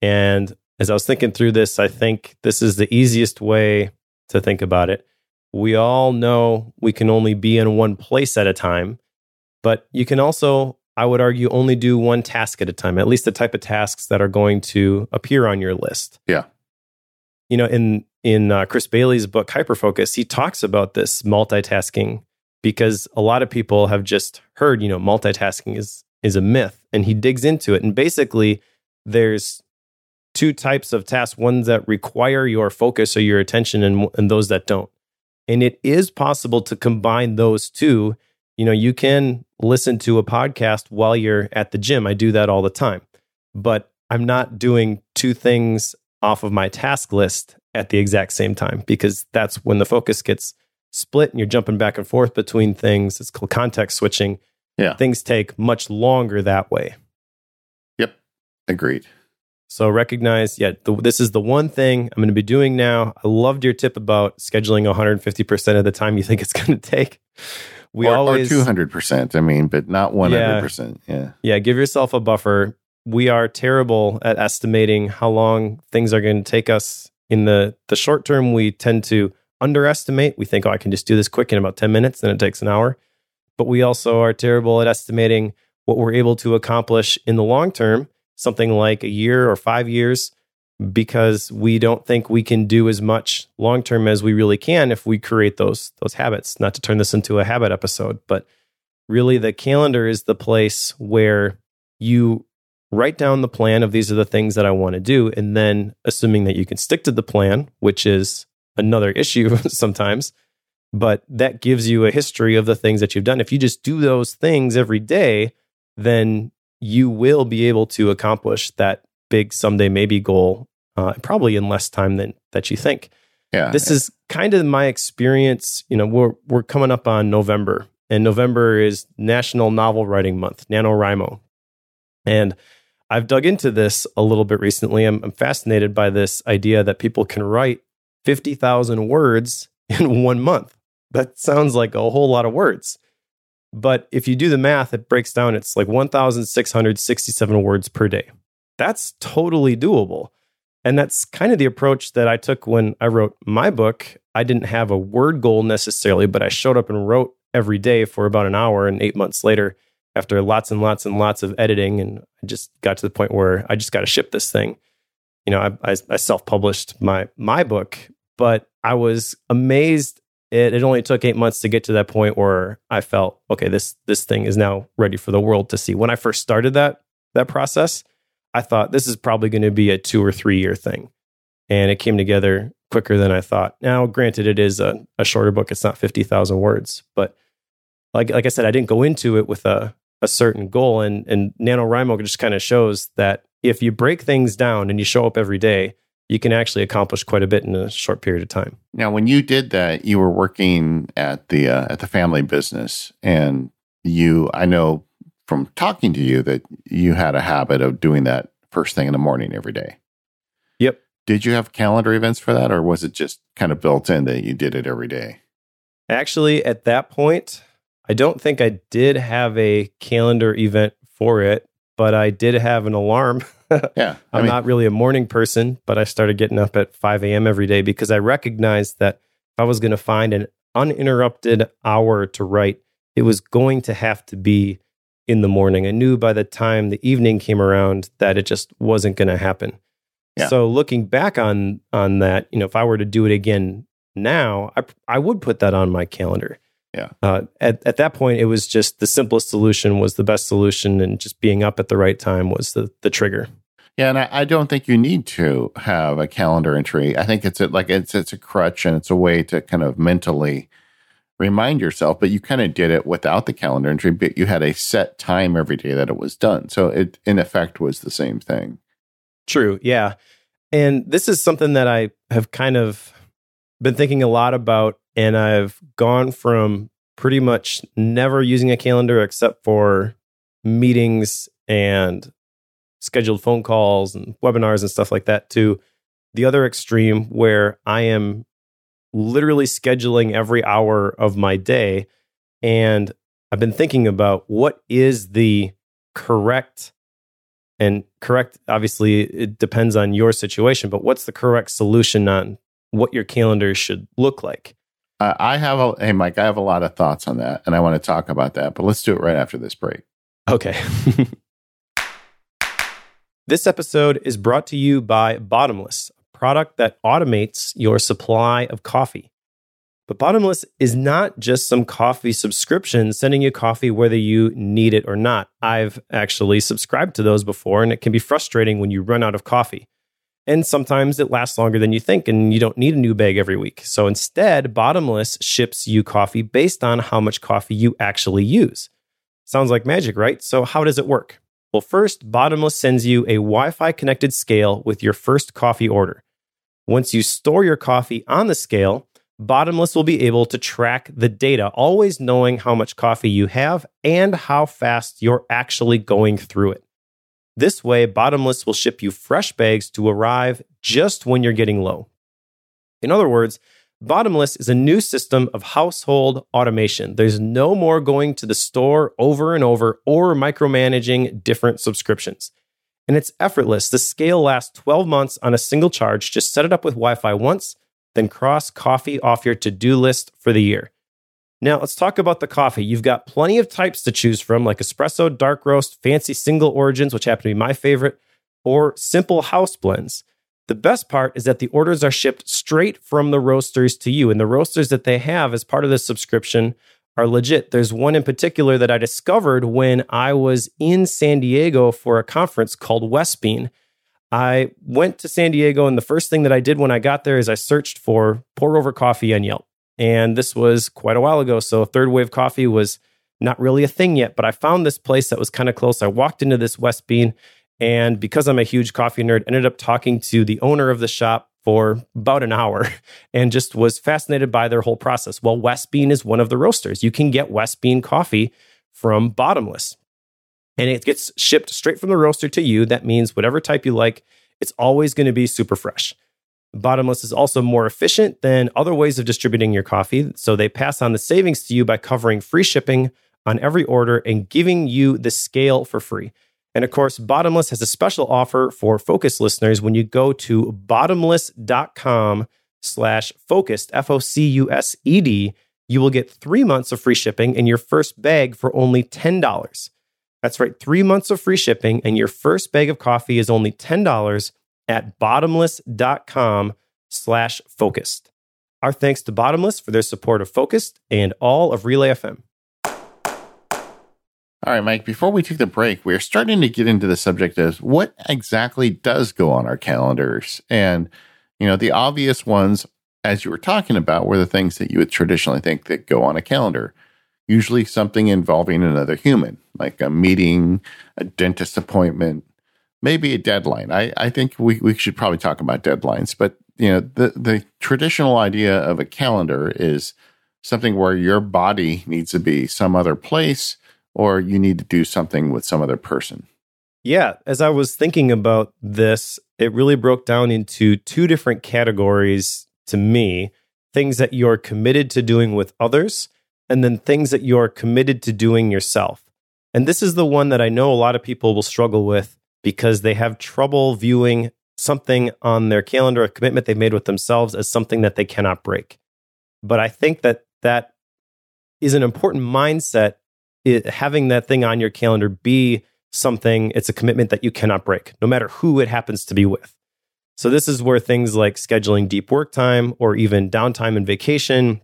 And as I was thinking through this, I think this is the easiest way to think about it. We all know we can only be in one place at a time, but you can also, I would argue, only do one task at a time, at least the type of tasks that are going to appear on your list. Yeah. In Chris Bailey's book, Hyperfocus, he talks about this multitasking, because a lot of people have just heard, multitasking is a myth, and he digs into it. And basically, there's two types of tasks, ones that require your focus or your attention and those that don't. And it is possible to combine those two. You can listen to a podcast while you're at the gym. I do that all the time. But I'm not doing two things off of my task list at the exact same time, because that's when the focus gets split and you're jumping back and forth between things. It's called context switching. Yeah. Things take much longer that way. Yep. Agreed. So recognize, this is the one thing I'm going to be doing now. I loved your tip about scheduling 150% of the time you think it's going to take. Or 200%, but not 100%. Yeah. Yeah, give yourself a buffer. We are terrible at estimating how long things are going to take us. In the short term, we tend to underestimate. We think, I can just do this quick in about 10 minutes, then it takes an hour. But we also are terrible at estimating what we're able to accomplish in the long term, something like a year or 5 years, because we don't think we can do as much long-term as we really can if we create those habits. Not to turn this into a habit episode, but really the calendar is the place where you write down the plan of these are the things that I want to do, and then assuming that you can stick to the plan, which is another issue sometimes, but that gives you a history of the things that you've done. If you just do those things every day, then you will be able to accomplish that big someday maybe goal, probably in less time than that you think. Yeah, this is kind of my experience. We're coming up on November, and November is National Novel Writing Month, NaNoWriMo. And I've dug into this a little bit recently. I'm fascinated by this idea that people can write 50,000 words in 1 month. That sounds like a whole lot of words. But if you do the math, it breaks down. It's like 1,667 words per day. That's totally doable. And that's kind of the approach that I took when I wrote my book. I didn't have a word goal necessarily, but I showed up and wrote every day for about an hour. And 8 months later, after lots and lots and lots of editing, and I just got to the point where I just got to ship this thing. I self-published my book, but I was amazed. It only took 8 months to get to that point where I felt, okay, this thing is now ready for the world to see. When I first started that process, I thought this is probably going to be a 2 or 3 year thing. And it came together quicker than I thought. Now, granted, it is a shorter book. It's not 50,000 words. But like I said, I didn't go into it with a certain goal. And NaNoWriMo just kind of shows that if you break things down and you show up every day, you can actually accomplish quite a bit in a short period of time. Now, when you did that, you were working at the family business. And I know from talking to you that you had a habit of doing that first thing in the morning every day. Yep. Did you have calendar events for that, or was it just kind of built in that you did it every day? Actually, at that point, I don't think I did have a calendar event for it, but I did have an alarm Yeah. I'm not really a morning person, but I started getting up at 5 a.m. every day because I recognized that if I was going to find an uninterrupted hour to write, it was going to have to be in the morning. I knew by the time the evening came around that it just wasn't going to happen. Yeah. So looking back on that, you know, if I were to do it again now, I would put that on my calendar. Yeah. At that point, it was just the simplest solution was the best solution, and just being up at the right time was the trigger. Yeah, and I don't think you need to have a calendar entry. I think it's a crutch, and it's a way to kind of mentally remind yourself. But you kind of did it without the calendar entry, but you had a set time every day that it was done. So it, in effect, was the same thing. True, yeah. And this is something that I have kind of been thinking a lot about, and I've gone from pretty much never using a calendar except for meetings and scheduled phone calls and webinars and stuff like that to the other extreme where I am literally scheduling every hour of my day. And I've been thinking about what is the correct, obviously it depends on your situation, but what's the correct solution on what your calendar should look like? Hey Mike, I have a lot of thoughts on that, and I want to talk about that, but let's do it right after this break. Okay. This episode is brought to you by Bottomless, a product that automates your supply of coffee. But Bottomless is not just some coffee subscription sending you coffee whether you need it or not. I've actually subscribed to those before, and it can be frustrating when you run out of coffee. And sometimes it lasts longer than you think, and you don't need a new bag every week. So instead, Bottomless ships you coffee based on how much coffee you actually use. Sounds like magic, right? So how does it work? Well, first, Bottomless sends you a Wi-Fi connected scale with your first coffee order. Once you store your coffee on the scale, Bottomless will be able to track the data, always knowing how much coffee you have and how fast you're actually going through it. This way, Bottomless will ship you fresh bags to arrive just when you're getting low. In other words, Bottomless is a new system of household automation. There's no more going to the store over and over or micromanaging different subscriptions. And it's effortless. The scale lasts 12 months on a single charge. Just set it up with Wi-Fi once, then cross coffee off your to-do list for the year. Now, let's talk about the coffee. You've got plenty of types to choose from, like espresso, dark roast, fancy single origins, which happen to be my favorite, or simple house blends. The best part is that the orders are shipped straight from the roasters to you, and the roasters that they have as part of this subscription are legit. There's one in particular that I discovered when I was in San Diego for a conference called West Bean. I went to San Diego, and the first thing that I did when I got there is I searched for pour-over coffee on Yelp. And this was quite a while ago, so third wave coffee was not really a thing yet, but I found this place that was kind of close. I walked into this West Bean, and because I'm a huge coffee nerd, ended up talking to the owner of the shop for about an hour and just was fascinated by their whole process. Well, West Bean is one of the roasters. You can get West Bean coffee from Bottomless, and it gets shipped straight from the roaster to you. That means whatever type you like, it's always going to be super fresh. Bottomless is also more efficient than other ways of distributing your coffee, so they pass on the savings to you by covering free shipping on every order and giving you the scale for free. And of course, Bottomless has a special offer for Focus listeners when you go to bottomless.com/focused, F-O-C-U-S-E-D, you will get 3 months of free shipping and your first bag for only $10. That's right, 3 months of free shipping and your first bag of coffee is only $10. At bottomless.com/focused. Our thanks to Bottomless for their support of Focused and all of Relay FM. All right, Mike, before we take the break, we're starting to get into the subject of what exactly does go on our calendars. And, you know, the obvious ones, as you were talking about, were the things that you would traditionally think that go on a calendar. Usually something involving another human, like a meeting, a dentist appointment, maybe a deadline. I think we should probably talk about deadlines, but you know, the traditional idea of a calendar is something where your body needs to be some other place or you need to do something with some other person. Yeah, as I was thinking about this, it really broke down into two different categories to me, things that you're committed to doing with others and then things that you're committed to doing yourself. And this is the one that I know a lot of people will struggle with. because they have trouble viewing something on their calendar, a commitment they've made with themselves, as something that they cannot break. But I think that that is an important mindset, having that thing on your calendar be something, it's a commitment that you cannot break, no matter who it happens to be with. So this is where things like scheduling deep work time or even downtime and vacation,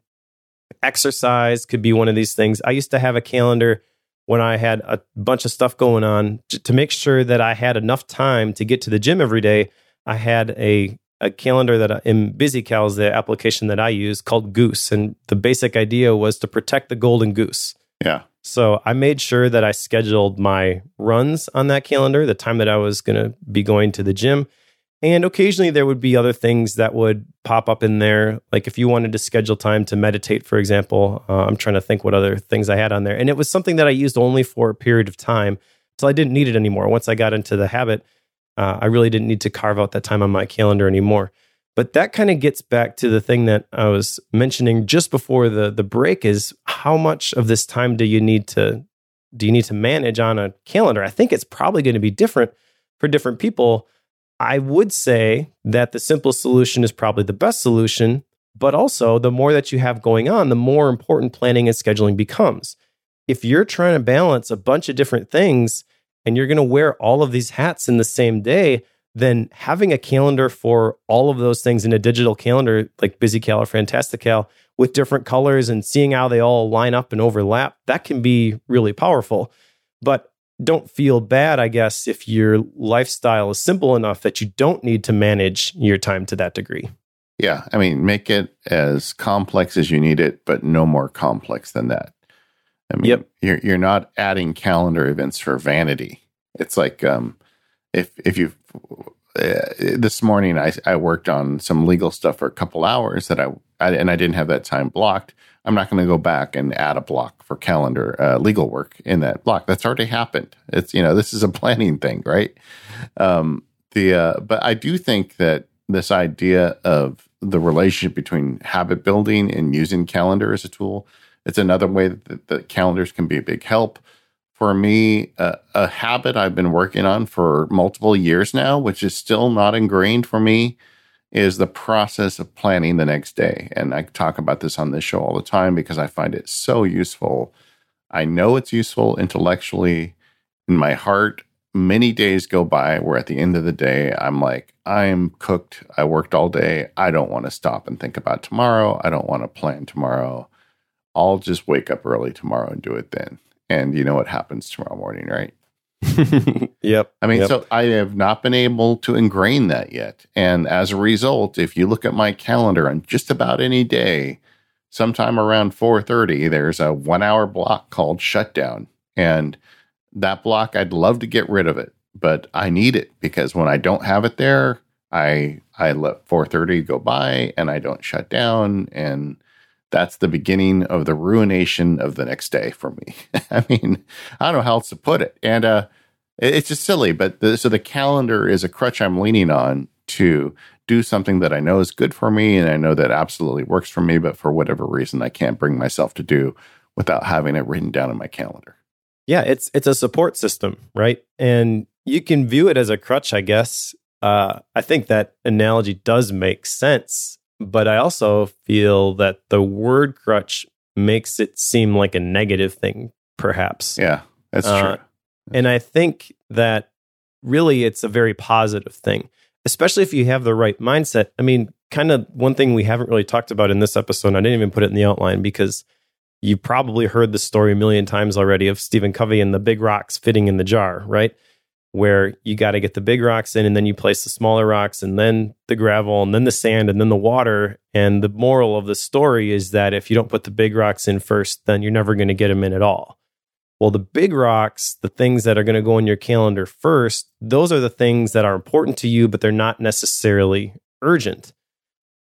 exercise could be one of these things. I used to have a calendar when I had a bunch of stuff going on to make sure that I had enough time to get to the gym every day. I had a calendar that in BusyCal is the application that I use called Goose. And the basic idea was to protect the golden goose. Yeah. So I made sure that I scheduled my runs on that calendar, the time that I was going to be going to the gym. And occasionally there would be other things that would pop up in there. Like if you wanted to schedule time to meditate, for example, I'm trying to think what other things I had on there. And it was something that I used only for a period of time until I didn't need it anymore. Once I got into the habit, I really didn't need to carve out that time on my calendar anymore. But that kind of gets back to the thing that I was mentioning just before the break, is how much of this time do you need to manage on a calendar? I think it's probably going to be different for different people. I would say that the simple solution is probably the best solution, but also the more that you have going on, the more important planning and scheduling becomes. If you're trying to balance a bunch of different things and you're going to wear all of these hats in the same day, then having a calendar for all of those things in a digital calendar like BusyCal or Fantastical with different colors and seeing how they all line up and overlap, that can be really powerful. But don't feel bad, I guess, if your lifestyle is simple enough that you don't need to manage your time to that degree. Yeah, I mean, make it as complex as you need it, but no more complex than that. I mean, yep. You're not adding calendar events for vanity. It's like if you this morning I worked on some legal stuff for a couple hours that I didn't have that time blocked. I'm not going to go back and add a block for calendar legal work in that block. That's already happened. It's this is a planning thing, right? But I do think that this idea of the relationship between habit building and using calendar as a tool, it's another way that calendars can be a big help. For me, a habit I've been working on for multiple years now, which is still not ingrained for me, is the process of planning the next day. And I talk about this on this show all the time because I find it so useful. I know it's useful intellectually. In my heart, many days go by where at the end of the day, I'm like, I'm cooked. I worked all day. I don't want to stop and think about tomorrow. I don't want to plan tomorrow. I'll just wake up early tomorrow and do it then. And you know what happens tomorrow morning, right? Yep. I mean, so I have not been able to ingrain that yet. And as a result, if you look at my calendar on just about any day, sometime around 4:30, there's a 1 hour block called shutdown. And that block, I'd love to get rid of it, but I need it because when I don't have it there, I let 4:30 go by and I don't shut down. And that's the beginning of the ruination of the next day for me. I mean, I don't know how else to put it. And it's just silly. But so the calendar is a crutch I'm leaning on to do something that I know is good for me. And I know that absolutely works for me. But for whatever reason, I can't bring myself to do without having it written down in my calendar. Yeah, it's a support system, right? And you can view it as a crutch, I guess. I think that analogy does make sense. But I also feel that the word crutch makes it seem like a negative thing, perhaps. Yeah, that's true. And I think that really it's a very positive thing, especially if you have the right mindset. I mean, kind of one thing we haven't really talked about in this episode, and I didn't even put it in the outline because you probably heard the story a million times already of Stephen Covey and the big rocks fitting in the jar, right? Where you got to get the big rocks in and then you place the smaller rocks and then the gravel and then the sand and then the water. And the moral of the story is that if you don't put the big rocks in first, then you're never going to get them in at all. Well, the big rocks, the things that are going to go in your calendar first, those are the things that are important to you, but they're not necessarily urgent.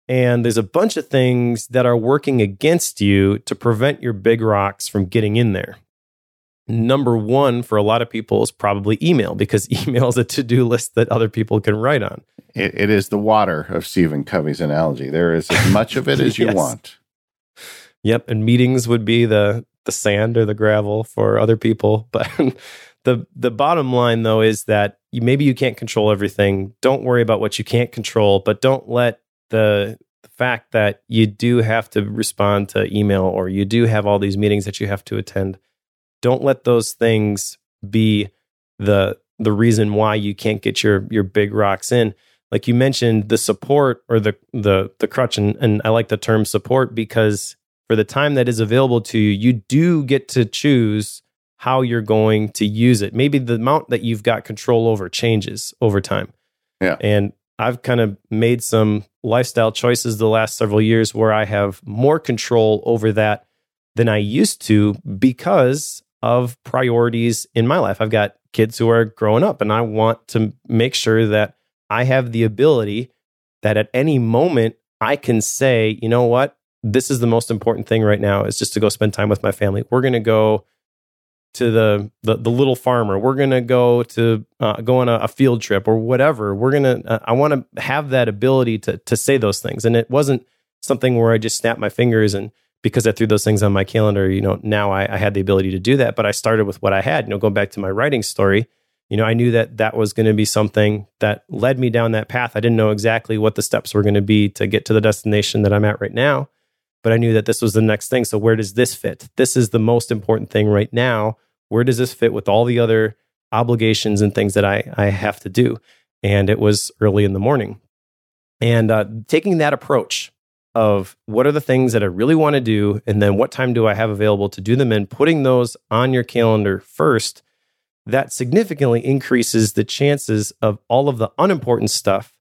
And there's a bunch of things that are working against you to prevent your big rocks from getting in there. Number one for a lot of people is probably email, because email is a to-do list that other people can write on. It is the water of Stephen Covey's analogy. There is as much of it as you want. Yep, and meetings would be the sand or the gravel for other people. But The bottom line, though, is that maybe you can't control everything. Don't worry about what you can't control, but don't let the fact that you do have to respond to email or you do have all these meetings that you have to attend, don't let those things be the reason why you can't get your big rocks in. Like you mentioned, the support or the crutch, and I like the term support because for the time that is available to you, you do get to choose how you're going to use it. Maybe the amount that you've got control over changes over time. Yeah. And I've kind of made some lifestyle choices the last several years where I have more control over that than I used to because of priorities in my life. I've got kids who are growing up and I want to make sure that I have the ability that at any moment I can say, you know what, this is the most important thing right now is just to go spend time with my family. We're going to go to the little farmer. We're going to go on a field trip or whatever. We're going to, I want to have that ability to say those things. And it wasn't something where I just snapped my fingers and because I threw those things on my calendar, you know, now I had the ability to do that. But I started with what I had, you know, going back to my writing story. You know, I knew that that was going to be something that led me down that path. I didn't know exactly what the steps were going to be to get to the destination that I'm at right now, but I knew that this was the next thing. So where does this fit? This is the most important thing right now. Where does this fit with all the other obligations and things that I have to do? And it was early in the morning. And taking that approach of what are the things that I really want to do, and then what time do I have available to do them in, putting those on your calendar first, that significantly increases the chances of all of the unimportant stuff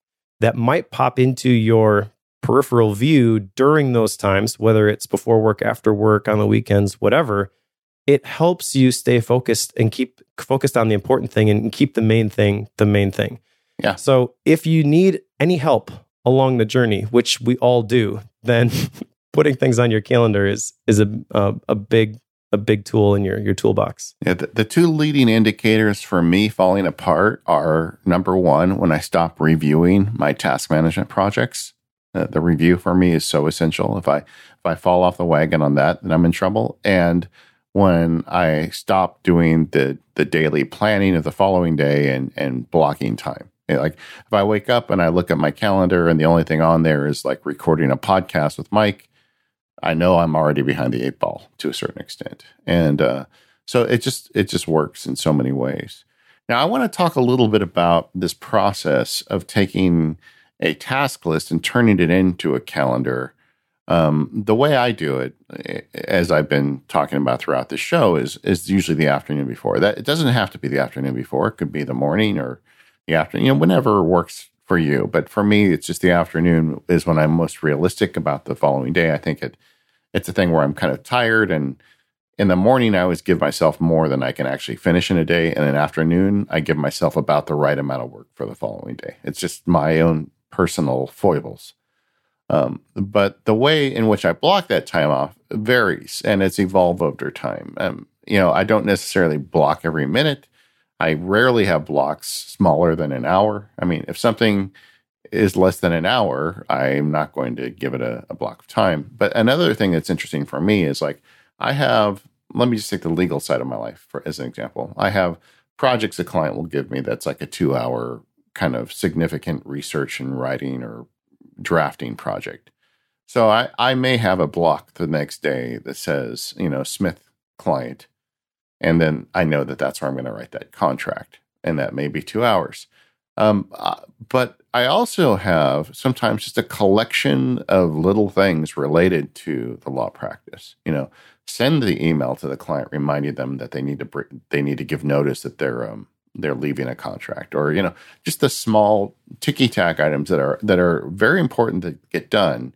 that might pop into your peripheral view during those times, whether it's before work, after work, on the weekends, whatever. It helps you stay focused and keep focused on the important thing and keep the main thing the main thing. Yeah. So if you need any help along the journey, which we all do, then putting things on your calendar is a big tool in your toolbox. Yeah, the two leading indicators for me falling apart are, number one, when I stop reviewing my task management projects. The review for me is so essential. If I fall off the wagon on that, then I'm in trouble. And when I stop doing the daily planning of the following day and blocking time. Like if I wake up and I look at my calendar and the only thing on there is like recording a podcast with Mike, I know I'm already behind the eight ball to a certain extent. And so it just works in so many ways. Now, I want to talk a little bit about this process of taking a task list and turning it into a calendar. The way I do it, as I've been talking about throughout the show, is usually the afternoon before. That it doesn't have to be the afternoon before. It could be the morning or the afternoon, you know, whenever works for you. But for me, it's just the afternoon is when I'm most realistic about the following day. I think it's a thing where I'm kind of tired, and in the morning I always give myself more than I can actually finish in a day, and in the afternoon I give myself about the right amount of work for the following day. It's just my own personal foibles. But the way in which I block that time off varies, and it's evolved over time. You know, I don't necessarily block every minute. I rarely have blocks smaller than an hour. I mean, if something is less than an hour, I'm not going to give it a block of time. But another thing that's interesting for me is like let me just take the legal side of my life as an example. I have projects a client will give me that's like a 2-hour kind of significant research and writing or drafting project. So I may have a block the next day that says, you know, Smith client. And then I know that that's where I'm going to write that contract. And that may be 2 hours. But I also have sometimes just a collection of little things related to the law practice. You know, send the email to the client reminding them that they need to give notice that they're leaving a contract, or, you know, just the small ticky-tack items that are very important to get done,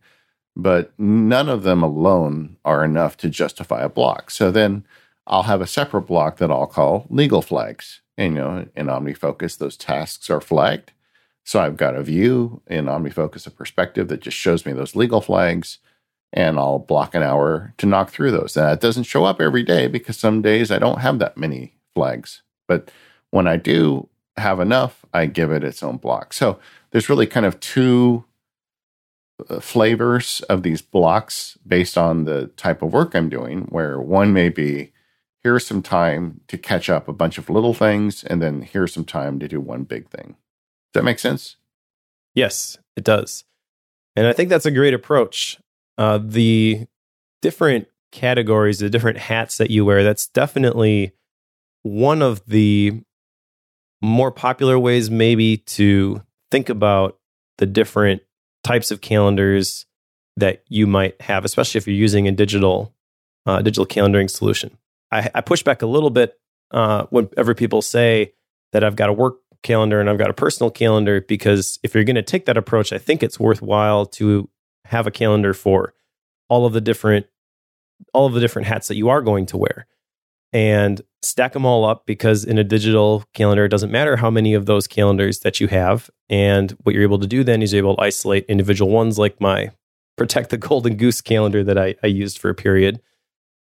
but none of them alone are enough to justify a block. So then I'll have a separate block that I'll call legal flags. And, you know, in OmniFocus, those tasks are flagged. So I've got a view in OmniFocus, a perspective that just shows me those legal flags, and I'll block an hour to knock through those. Now, it doesn't show up every day because some days I don't have that many flags. But when I do have enough, I give it its own block. So there's really kind of two flavors of these blocks based on the type of work I'm doing, where one may be, here's some time to catch up a bunch of little things, and then here's some time to do one big thing. Does that make sense? Yes, it does. And I think that's a great approach. The different categories, the different hats that you wear, that's definitely one of the more popular ways maybe to think about the different types of calendars that you might have, especially if you're using a digital calendaring solution. I push back a little bit whenever people say that I've got a work calendar and I've got a personal calendar, because if you're going to take that approach, I think it's worthwhile to have a calendar for all of the different hats that you are going to wear and stack them all up, because in a digital calendar, it doesn't matter how many of those calendars that you have. And what you're able to do then is you're able to isolate individual ones, like my Protect the Golden Goose calendar that I used for a period,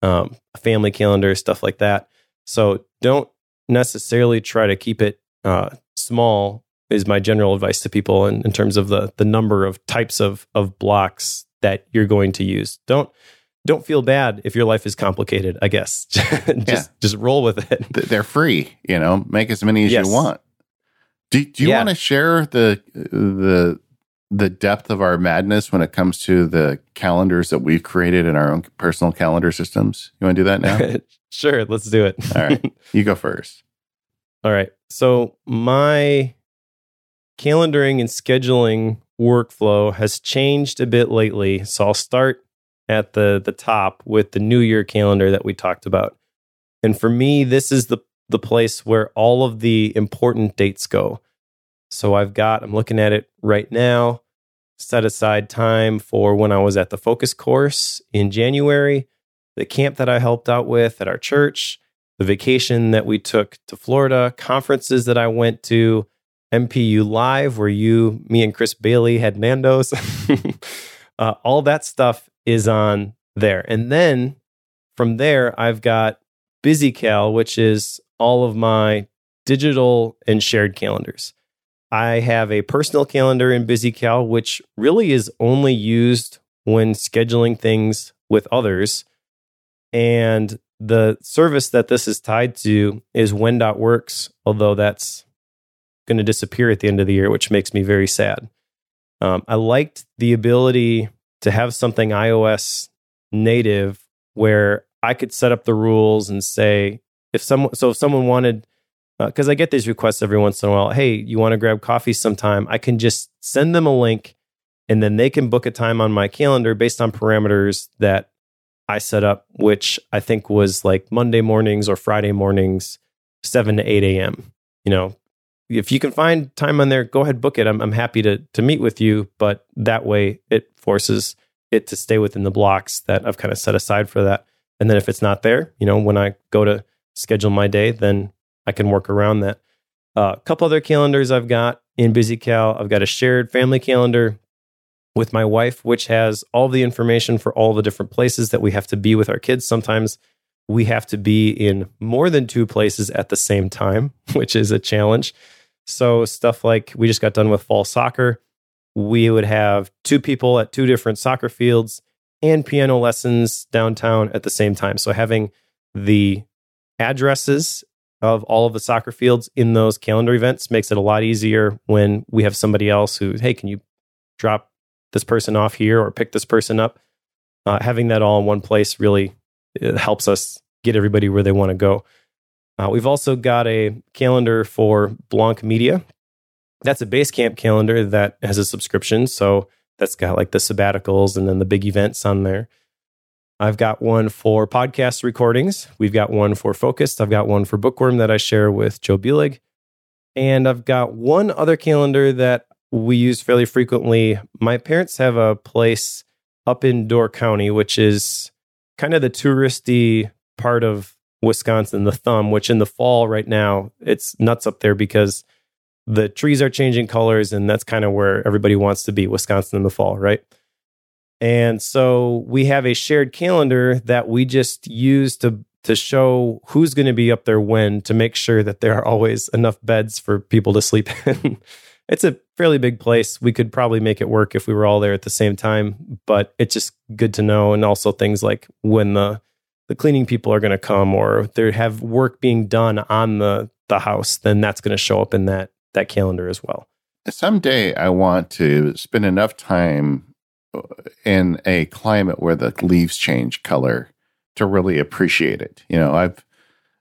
a family calendar, stuff like that. So don't necessarily try to keep it small is my general advice to people in terms of the number of types of blocks that you're going to use. Don't feel bad if your life is complicated, I guess. Just roll with it. They're free, make as many as you want. Do you want to share the depth of our madness when it comes to the calendars that we've created in our own personal calendar systems? You want to do that now? Sure, let's do it. All right, you go first. All right, so my calendaring and scheduling workflow has changed a bit lately. So I'll start at the top with the NeuYear calendar that we talked about. And for me, this is the place where all of the important dates go. So I'm looking at it right now, set aside time for when I was at the Focus course in January, the camp that I helped out with at our church, the vacation that we took to Florida, conferences that I went to, MPU Live, where me and Chris Bailey had Nando's. All that stuff is on there. And then from there, I've got BusyCal, which is all of my digital and shared calendars. I have a personal calendar in BusyCal, which really is only used when scheduling things with others. And the service that this is tied to is when.works, although that's going to disappear at the end of the year, which makes me very sad. I liked the ability to have something iOS native where I could set up the rules and say, if someone wanted, because I get these requests every once in a while, hey, you want to grab coffee sometime? I can just send them a link and then they can book a time on my calendar based on parameters that I set up, which I think was like Monday mornings or Friday mornings, 7 to 8 a.m. If you can find time on there, go ahead, book it. I'm happy to meet with you, but that way it forces it to stay within the blocks that I've kind of set aside for that. And then if it's not there, when I go to schedule my day, then I can work around that. A couple other calendars I've got in BusyCal. I've got a shared family calendar with my wife, which has all the information for all the different places that we have to be with our kids. Sometimes we have to be in more than two places at the same time, which is a challenge. So stuff like we just got done with fall soccer. We would have two people at two different soccer fields and piano lessons downtown at the same time. So having the addresses of all of the soccer fields in those calendar events makes it a lot easier when we have somebody else who, hey, can you drop this person off here or pick this person up? Having that all in one place really helps us get everybody where they want to go. We've also got a calendar for Blanc Media. That's a Basecamp calendar that has a subscription. So that's got like the sabbaticals and then the big events on there. I've got one for podcast recordings. We've got one for Focused. I've got one for Bookworm that I share with Joe Bulegg. And I've got one other calendar that we use fairly frequently. My parents have a place up in Door County, which is kind of the touristy part of Wisconsin, the Thumb, which in the fall right now, it's nuts up there because the trees are changing colors and that's kind of where everybody wants to be, Wisconsin in the fall, right? And so we have a shared calendar that we just use to show who's going to be up there when, to make sure that there are always enough beds for people to sleep in. It's a fairly big place. We could probably make it work if we were all there at the same time, but it's just good to know. And also things like when the the cleaning people are going to come, or they have work being done on the house, then that's going to show up in that calendar as well. Someday I want to spend enough time in a climate where the leaves change color to really appreciate it. You know,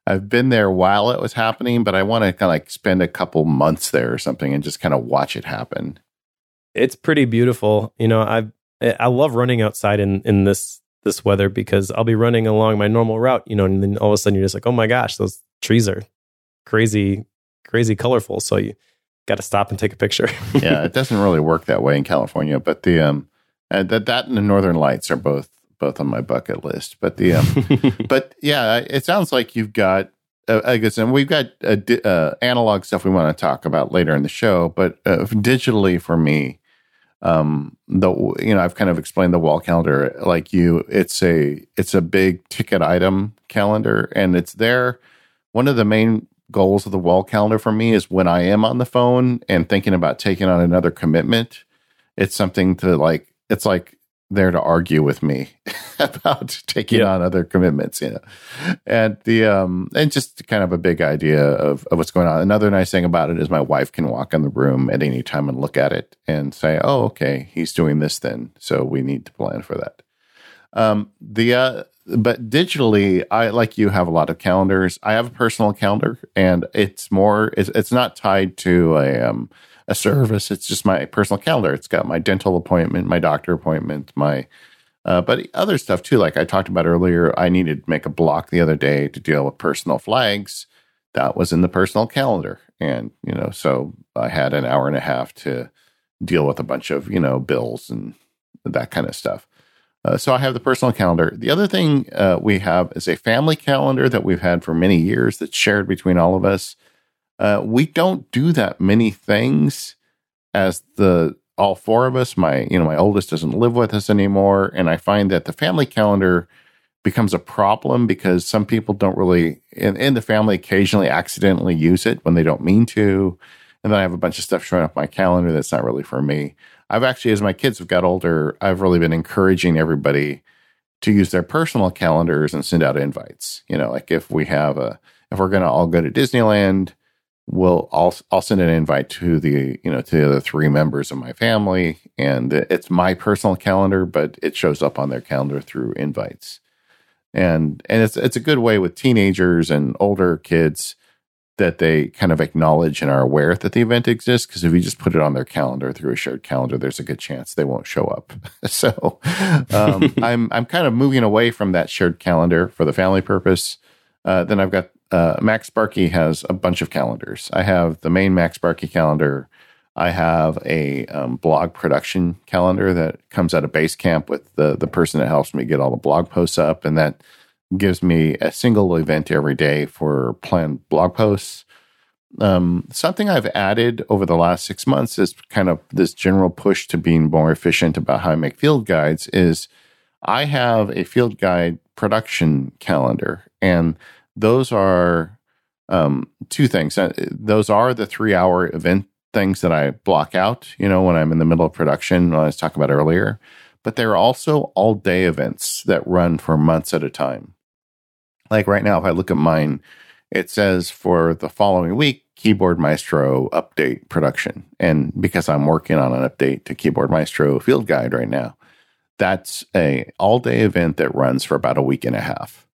I've been there while it was happening, but I want to kind of like spend a couple months there or something and just kind of watch it happen. It's pretty beautiful. You know, I love running outside in this weather, because I'll be running along my normal route, you know, and then all of a sudden you're just like, oh my gosh, those trees are crazy, crazy colorful. So you got to stop and take a picture. Yeah, it doesn't really work that way in California, but the that and the Northern Lights are both on my bucket list. But the but yeah, it sounds like you've got I guess, and we've got analog stuff we want to talk about later in the show. But digitally, for me, I've kind of explained the wall calendar like you. It's a big ticket item calendar, and it's there. One of the main goals of the wall calendar for me is when I am on the phone and thinking about taking on another commitment, it's something to like, it's like there to argue with me about taking on other commitments, you know, and the, and just kind of a big idea of what's going on. Another nice thing about it is my wife can walk in the room at any time and look at it and say, oh, okay, he's doing this then, so we need to plan for that. But digitally, I, like you, have a lot of calendars. I have a personal calendar, and it's not tied to a service. It's just my personal calendar. It's got my dental appointment, my doctor appointment, but other stuff too. Like I talked about earlier, I needed to make a block the other day to deal with personal flags. That was in the personal calendar. And, you know, so I had an hour and a half to deal with a bunch of, you know, bills and that kind of stuff. So I have the personal calendar. The other thing we have is a family calendar that we've had for many years that's shared between all of us. We don't do that many things as all four of us. My oldest doesn't live with us anymore, and I find that the family calendar becomes a problem because some people don't really in the family occasionally accidentally use it when they don't mean to. And then I have a bunch of stuff showing up my calendar that's not really for me. I've actually, as my kids have got older, I've really been encouraging everybody to use their personal calendars and send out invites. You know, like if we're going to all go to Disneyland, I'll send an invite to the other three members of my family, and it's my personal calendar, but it shows up on their calendar through invites. And it's a good way with teenagers and older kids that they kind of acknowledge and are aware that the event exists, because if you just put it on their calendar through a shared calendar, there's a good chance they won't show up. So I'm kind of moving away from that shared calendar for the family purpose. Then I've got MacSparky has a bunch of calendars. I have the main MacSparky calendar. I have a blog production calendar that comes out of Basecamp with the person that helps me get all the blog posts up, and that gives me a single event every day for planned blog posts. Something I've added over the last 6 months is kind of this general push to being more efficient about how I make field guides is I have a field guide production calendar, and those are two things. Those are the 3-hour event things that I block out, you know, when I'm in the middle of production, when I was talking about earlier. But there are also all-day events that run for months at a time. Like right now, if I look at mine, it says for the following week, Keyboard Maestro update production. And because I'm working on an update to Keyboard Maestro field guide right now, that's a all-day event that runs for about a week and a half.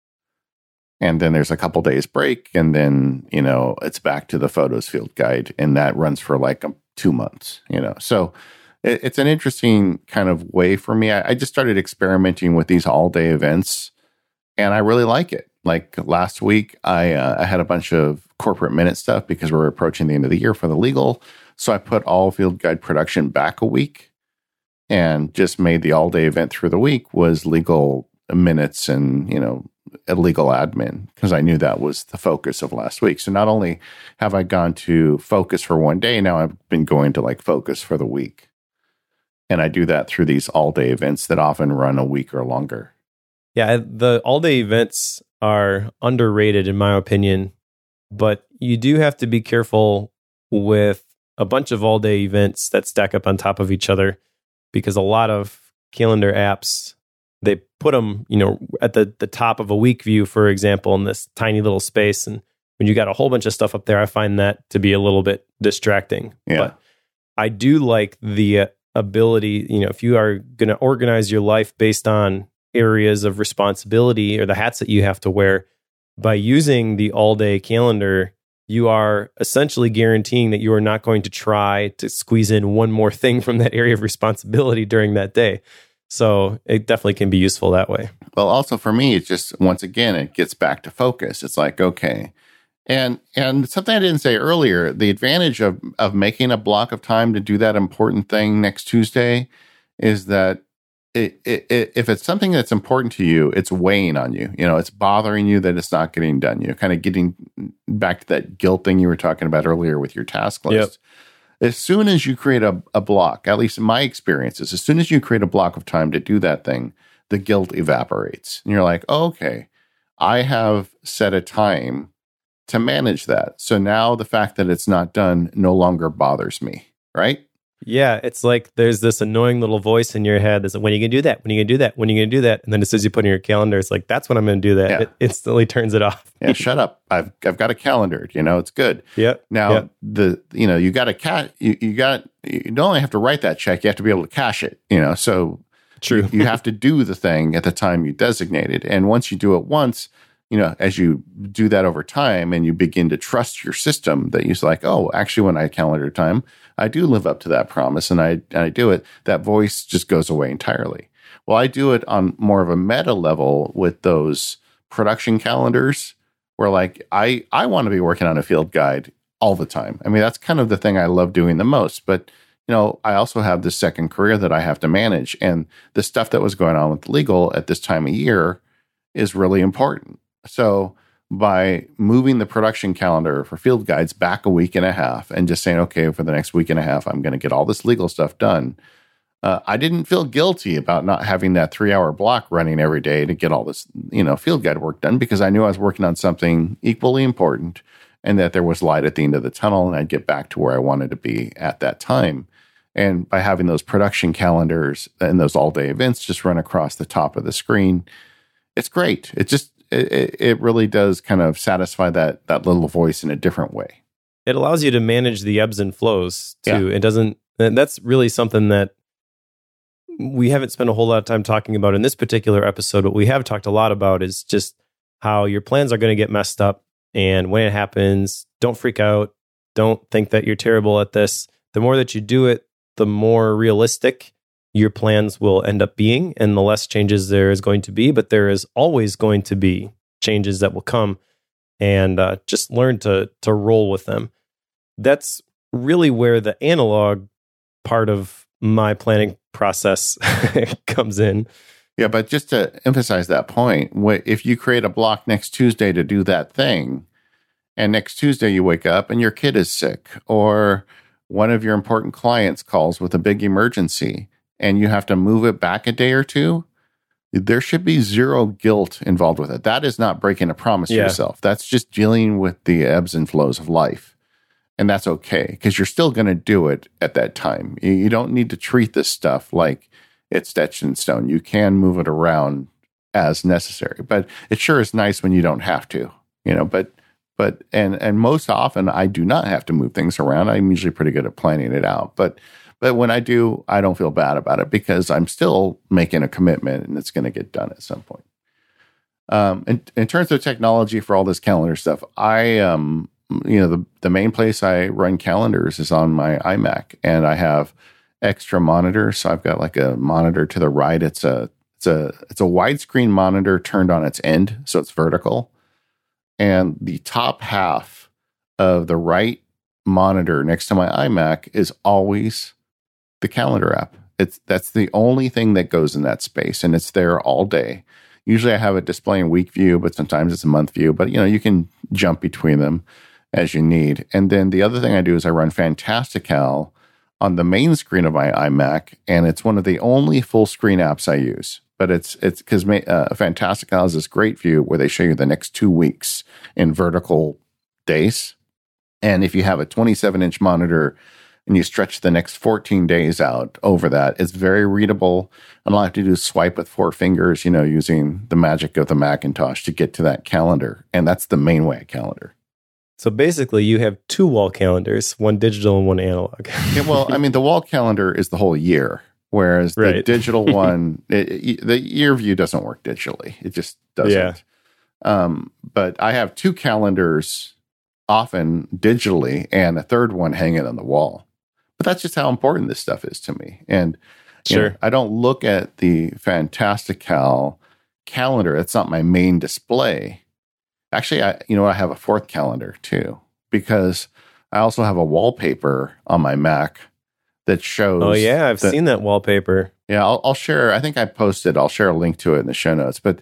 And then there's a couple days break, and then, you know, it's back to the photos field guide, and that runs for like 2 months, you know. So it's an interesting kind of way for me. I just started experimenting with these all-day events, and I really like it. Like last week, I had a bunch of corporate minute stuff because we're approaching the end of the year for the legal. So I put all field guide production back a week and just made the all-day event through the week was legal minutes and, you know, illegal admin, because I knew that was the focus of last week. So not only have I gone to Focus for one day, now I've been going to like Focus for the week. And I do that through these all-day events that often run a week or longer. Yeah, the all-day events are underrated in my opinion, but you do have to be careful with a bunch of all-day events that stack up on top of each other, because a lot of calendar apps they put them, you know, at the top of a week view, for example, in this tiny little space. And when you got a whole bunch of stuff up there, I find that to be a little bit distracting. Yeah. But I do like the ability, you know, if you are going to organize your life based on areas of responsibility or the hats that you have to wear, by using the all-day calendar, you are essentially guaranteeing that you are not going to try to squeeze in one more thing from that area of responsibility during that day. So it definitely can be useful that way. Well, also for me, it's just, once again, it gets back to focus. It's like, okay. And something I didn't say earlier, the advantage of making a block of time to do that important thing next Tuesday is that if it's something that's important to you, it's weighing on you. You know, it's bothering you that it's not getting done. You're kind of getting back to that guilt thing you were talking about earlier with your task list. Yep. As soon as you create a block, at least in my experiences, as soon as you create a block of time to do that thing, the guilt evaporates. And you're like, oh, okay, I have set a time to manage that. So now the fact that it's not done no longer bothers me, right? Yeah, it's like there's this annoying little voice in your head that's like, when are you going to do that? When are you going to do that? When are you going to do that? And then as soon as you put in your calendar, it's like, that's when I'm going to do that. Yeah. It instantly turns it off. Yeah, shut up. I've got a calendar, you know, it's good. Yep. Now, yep. You don't only have to write that check, you have to be able to cash it, you know. So true. You have to do the thing at the time you designated. And once you do it once, you know, as you do that over time and you begin to trust your system that you're like, oh, actually, when I calendar time, I do live up to that promise and I do it, that voice just goes away entirely. Well, I do it on more of a meta level with those production calendars where, like, I want to be working on a field guide all the time. I mean, that's kind of the thing I love doing the most. But, you know, I also have this second career that I have to manage. And the stuff that was going on with legal at this time of year is really important. So by moving the production calendar for field guides back a week and a half and just saying, okay, for the next week and a half, I'm going to get all this legal stuff done. I didn't feel guilty about not having that 3-hour block running every day to get all this, you know, field guide work done, because I knew I was working on something equally important and that there was light at the end of the tunnel and I'd get back to where I wanted to be at that time. And by having those production calendars and those all-day events just run across the top of the screen, it's great. It really does kind of satisfy that little voice in a different way. It allows you to manage the ebbs and flows too. Yeah. That's really something that we haven't spent a whole lot of time talking about in this particular episode. What we have talked a lot about is just how your plans are going to get messed up. And when it happens, don't freak out. Don't think that you're terrible at this. The more that you do it, the more realistic your plans will end up being, and the less changes there is going to be, but there is always going to be changes that will come, and just learn to roll with them. That's really where the analog part of my planning process comes in. Yeah, but just to emphasize that point, if you create a block next Tuesday to do that thing, and next Tuesday you wake up and your kid is sick, or one of your important clients calls with a big emergency, and you have to move it back a day or two, there should be zero guilt involved with it. That is not breaking a promise to yourself. That's just dealing with the ebbs and flows of life. And that's okay, because you're still going to do it at that time. You don't need to treat this stuff like it's etched in stone. You can move it around as necessary. But it sure is nice when you don't have to, you know. But most often, I do not have to move things around. I'm usually pretty good at planning it out. But when I do, I don't feel bad about it because I'm still making a commitment and it's going to get done at some point. In terms of technology for all this calendar stuff, the main place I run calendars is on my iMac, and I have extra monitors. So I've got like a monitor to the right. It's a widescreen monitor turned on its end, so it's vertical, and the top half of the right monitor next to my iMac is always the calendar app. That's the only thing that goes in that space, and it's there all day. Usually I have it displaying week view, but sometimes it's a month view, but you know, you can jump between them as you need. And then the other thing I do is I run Fantastical on the main screen of my iMac, and it's one of the only full screen apps I use. But it's because Fantastical has this great view where they show you the next 2 weeks in vertical days. And if you have a 27-inch monitor, and you stretch the next 14 days out over that. It's very readable. And all I have to do is swipe with 4 fingers, you know, using the magic of the Macintosh to get to that calendar. And that's the main way I calendar. So basically, you have 2 wall calendars, one digital and one analog. Yeah, well, I mean, the wall calendar is the whole year, whereas the digital one, the year view doesn't work digitally. It just doesn't. Yeah. But I have 2 calendars, often digitally, and a third one hanging on the wall. But that's just how important this stuff is to me. And you know, I don't look at the Fantastical calendar. It's not my main display. Actually, I have a 4th calendar too, because I also have a wallpaper on my Mac that shows. Oh yeah, I've seen that wallpaper. Yeah, I'll share. I think I posted. I'll share a link to it in the show notes. But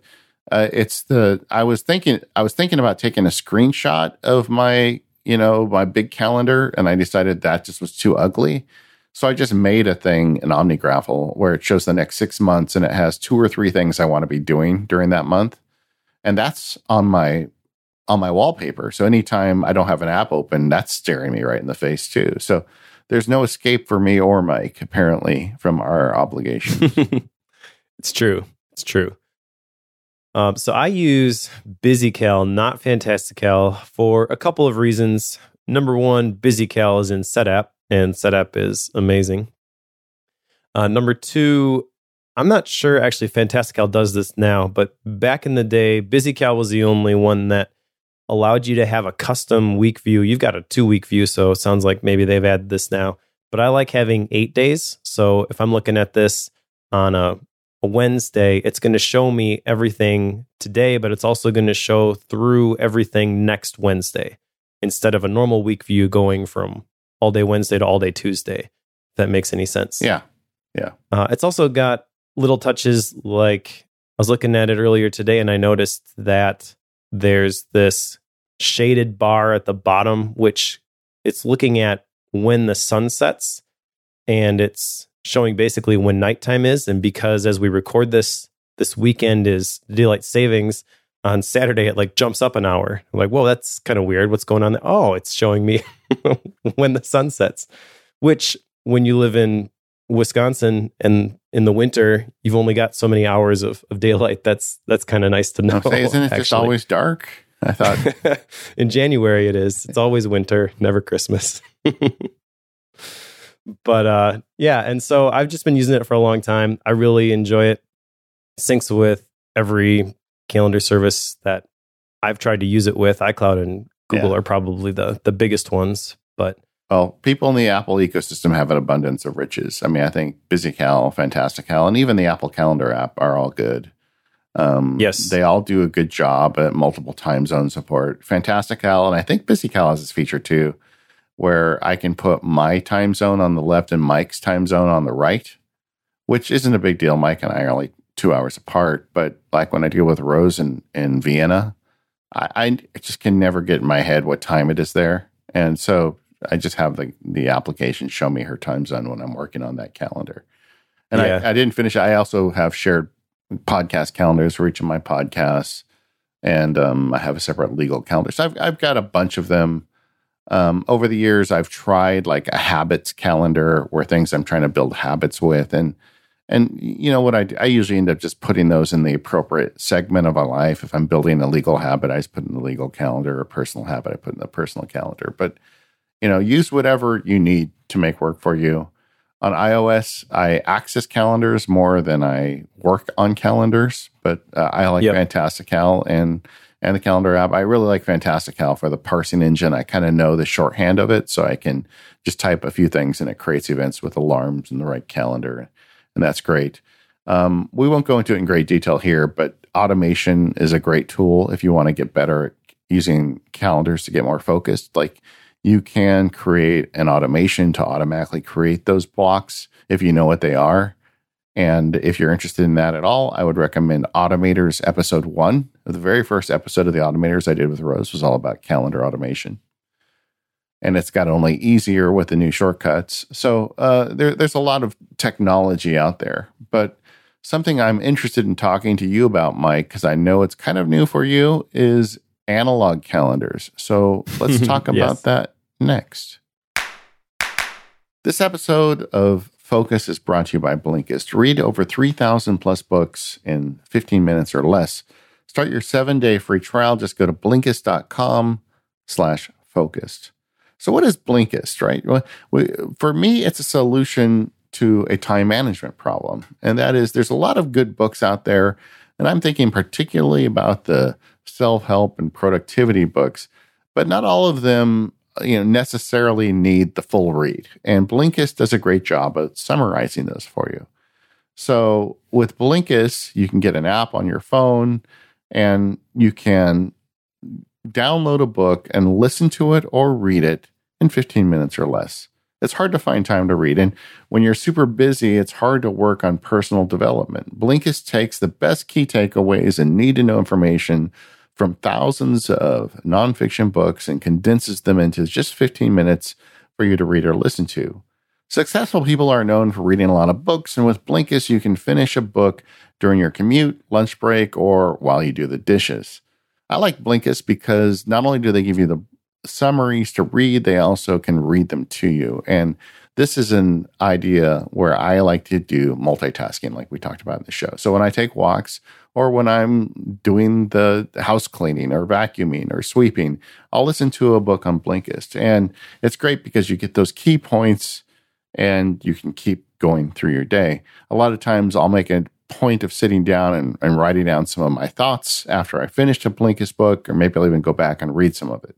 I was thinking about taking a screenshot of my, you know, my big calendar, and I decided that just was too ugly. So I just made a thing in OmniGraffle where it shows the next 6 months, and it has 2 or 3 things I want to be doing during that month, and that's on my wallpaper. So anytime I don't have an app open, that's staring me right in the face too. So there's no escape for me or Mike, apparently, from our obligations. It's true. So I use BusyCal, not Fantastical, for a couple of reasons. Number one, BusyCal is in Setapp, and Setapp is amazing. Number two, I'm not sure actually Fantastical does this now, but back in the day, BusyCal was the only one that allowed you to have a custom week view. You've got a 2-week view, so it sounds like maybe they've added this now. But I like having 8 days, so if I'm looking at this on a Wednesday, it's going to show me everything today, but it's also going to show through everything next Wednesday instead of a normal week view going from all day Wednesday to all day Tuesday. If that makes any sense. Yeah. It's also got little touches like I was looking at it earlier today and I noticed that there's this shaded bar at the bottom, which it's looking at when the sun sets, and it's showing basically when nighttime is. And because as we record this weekend is daylight savings, on Saturday it like jumps up an hour. I'm like, whoa, that's kind of weird. What's going on there? Oh, it's showing me when the sun sets, which when you live in Wisconsin and in the winter, you've only got so many hours of daylight. That's kind of nice to know. Isn't it just always dark? I thought in January it is. It's always winter, never Christmas. But yeah, and so I've just been using it for a long time. I really enjoy it. Syncs with every calendar service that I've tried to use it with. iCloud and Google are probably the biggest ones. But people in the Apple ecosystem have an abundance of riches. I mean, I think BusyCal, Fantastical, and even the Apple Calendar app are all good. Yes. They all do a good job at multiple time zone support. Fantastical, and I think BusyCal has this feature too, where I can put my time zone on the left and Mike's time zone on the right, which isn't a big deal. Mike and I are only 2 hours apart, but like when I deal with Rose in Vienna, I just can never get in my head what time it is there. And so I just have the application show me her time zone when I'm working on that calendar. And I didn't finish. I also have shared podcast calendars for each of my podcasts, and I have a separate legal calendar. So I've got a bunch of them. Over the years, I've tried like a habits calendar where things I'm trying to build habits with. And you know what I do? I usually end up just putting those in the appropriate segment of my life. If I'm building a legal habit, I just put in the legal calendar, or personal habit, I put in the personal calendar. But, you know, use whatever you need to make work for you. On iOS, I access calendars more than I work on calendars, but I like Fantastical and the calendar app. I really like Fantastical for the parsing engine. I kind of know the shorthand of it, so I can just type a few things and it creates events with alarms in the right calendar, and that's great. We won't go into it in great detail here, but automation is a great tool if you want to get better at using calendars to get more focused. Like, you can create an automation to automatically create those blocks if you know what they are. And if you're interested in that at all, I would recommend Automators episode 1. The very first episode of the Automators I did with Rose was all about calendar automation. And it's got only easier with the new shortcuts. So there's a lot of technology out there. But something I'm interested in talking to you about, Mike, because I know it's kind of new for you, is analog calendars. So let's talk about that next. This episode of Focus is brought to you by Blinkist. Read over 3,000 plus books in 15 minutes or less. Start your 7-day free trial. Just go to Blinkist.com/focused. So what is Blinkist, right? Well, for me, it's a solution to a time management problem. And that is, there's a lot of good books out there. And I'm thinking particularly about the self-help and productivity books, but not all of them, necessarily need the full read. And Blinkist does a great job of summarizing those for you. So with Blinkist, you can get an app on your phone and you can download a book and listen to it or read it in 15 minutes or less. It's hard to find time to read. And when you're super busy, it's hard to work on personal development. Blinkist takes the best key takeaways and need-to-know information from thousands of nonfiction books and condenses them into just 15 minutes for you to read or listen to. Successful people are known for reading a lot of books, and with Blinkist, you can finish a book during your commute, lunch break, or while you do the dishes. I like Blinkist because not only do they give you the summaries to read, they also can read them to you. And this is an idea where I like to do multitasking, like we talked about in the show. So when I take walks, or when I'm doing the house cleaning or vacuuming or sweeping, I'll listen to a book on Blinkist. And it's great because you get those key points and you can keep going through your day. A lot of times I'll make a point of sitting down and writing down some of my thoughts after I finished a Blinkist book, or maybe I'll even go back and read some of it.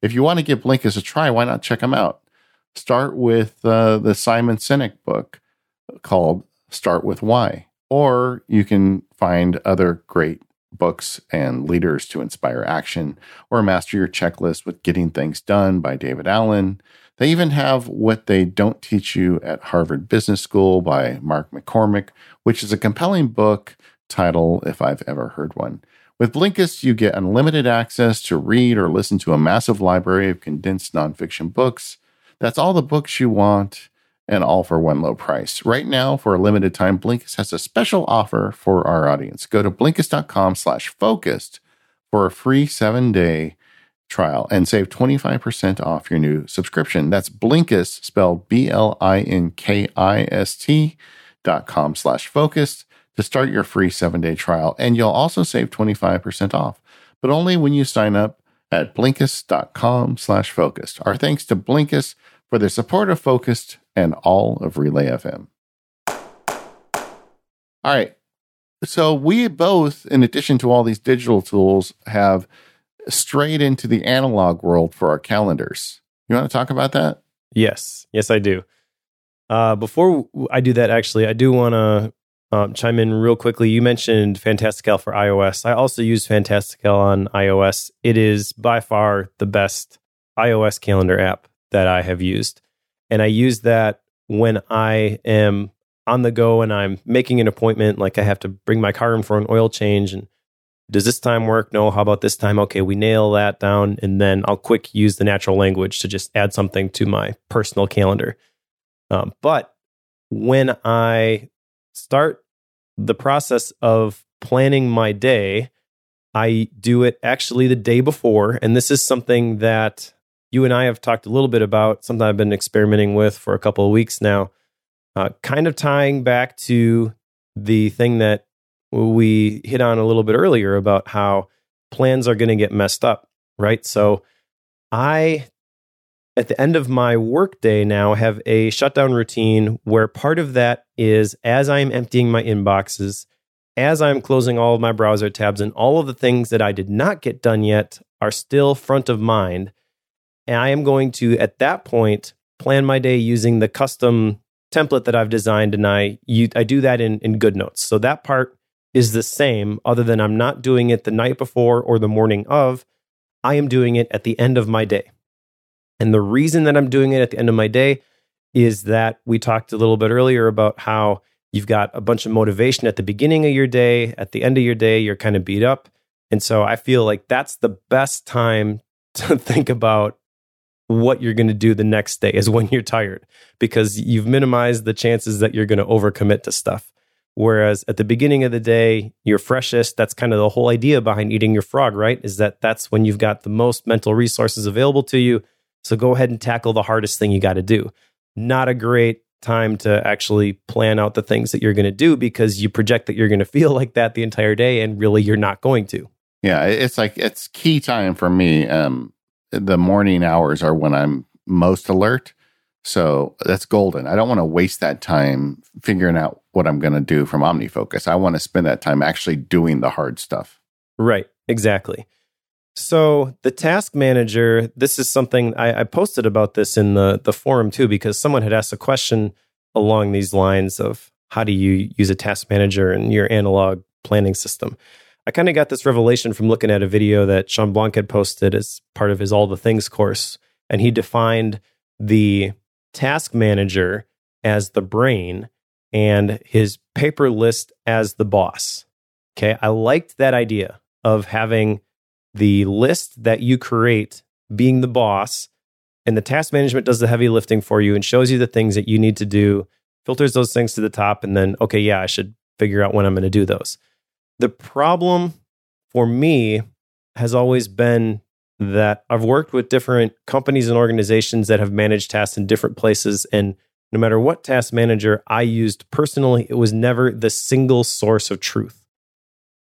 If you want to give Blinkist a try, why not check them out? Start with the Simon Sinek book called Start With Why. Or you can find other great books and leaders to inspire action, or Master Your Checklist with Getting Things Done by David Allen. They even have What They Don't Teach You at Harvard Business School by Mark McCormick, which is a compelling book title if I've ever heard one. With Blinkist, you get unlimited access to read or listen to a massive library of condensed nonfiction books. That's all the books you want, and all for one low price. Right now, for a limited time, Blinkist has a special offer for our audience. Go to Blinkist.com/focused for a free 7-day trial and save 25% off your new subscription. That's Blinkist, spelled Blinkist.com/focused to start your free 7-day trial. And you'll also save 25% off, but only when you sign up at Blinkist.com/focused. Our thanks to Blinkist for their support of Focused and all of Relay FM. All right. So we both, in addition to all these digital tools, have strayed into the analog world for our calendars. You want to talk about that? Yes. Yes, I do. Before I do that, actually, I do want to chime in real quickly. You mentioned Fantastical for iOS. I also use Fantastical on iOS. It is by far the best iOS calendar app that I have used. And I use that when I am on the go and I'm making an appointment, like I have to bring my car in for an oil change. And does this time work? No. How about this time? Okay, we nail that down. And then I'll quick use the natural language to just add something to my personal calendar. But when I start the process of planning my day, I do it actually the day before. And this is something that you and I have talked a little bit about, something I've been experimenting with for a couple of weeks now, kind of tying back to the thing that we hit on a little bit earlier about how plans are going to get messed up, right? So I, at the end of my workday now, have a shutdown routine where part of that is as I'm emptying my inboxes, as I'm closing all of my browser tabs, and all of the things that I did not get done yet are still front of mind. And I am going to, at that point, plan my day using the custom template that I've designed, and I do that in GoodNotes. So that part is the same, other than I'm not doing it the night before or the morning of. I am doing it at the end of my day. And the reason that I'm doing it at the end of my day is that we talked a little bit earlier about how you've got a bunch of motivation at the beginning of your day. At the end of your day, you're kind of beat up. And so I feel like that's the best time to think about what you're going to do the next day is when you're tired, because you've minimized the chances that you're going to overcommit to stuff. Whereas at the beginning of the day, you're freshest. That's kind of the whole idea behind eating your frog, right? Is that that's when you've got the most mental resources available to you. So go ahead and tackle the hardest thing you got to do. not a great time to actually plan out the things that you're going to do, because you project that you're going to feel like that the entire day, and really you're not going to. Yeah, it's like, it's key time for me. The morning hours are when I'm most alert. So that's golden. I don't want to waste that time figuring out what I'm going to do from OmniFocus. I want to spend that time actually doing the hard stuff. Right, exactly. So the task manager, this is something I posted about this in the forum too, because someone had asked a question along these lines of how do you use a task manager in your analog planning system? I kind of got this revelation from looking at a video that Sean Blanc had posted as part of his All the Things course. And he defined the task manager as the brain and his paper list as the boss. Okay, I liked that idea of having the list that you create being the boss, and the task management does the heavy lifting for you and shows you the things that you need to do, filters those things to the top, and then, okay, yeah, I should figure out when I'm going to do those. The problem for me has always been that I've worked with different companies and organizations that have managed tasks in different places, and no matter what task manager I used personally, it was never the single source of truth.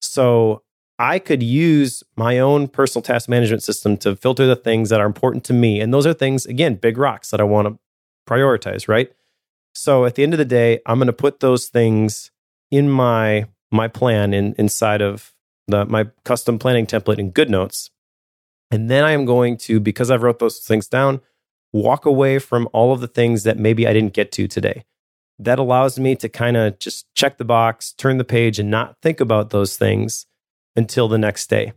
So I could use my own personal task management system to filter the things that are important to me. And those are things, again, big rocks that I want to prioritize, right? So at the end of the day, I'm going to put those things in my plan inside of my custom planning template in GoodNotes. And then I am going to, because I've wrote those things down, walk away from all of the things that maybe I didn't get to today. That allows me to kind of just check the box, turn the page, and not think about those things until the next day.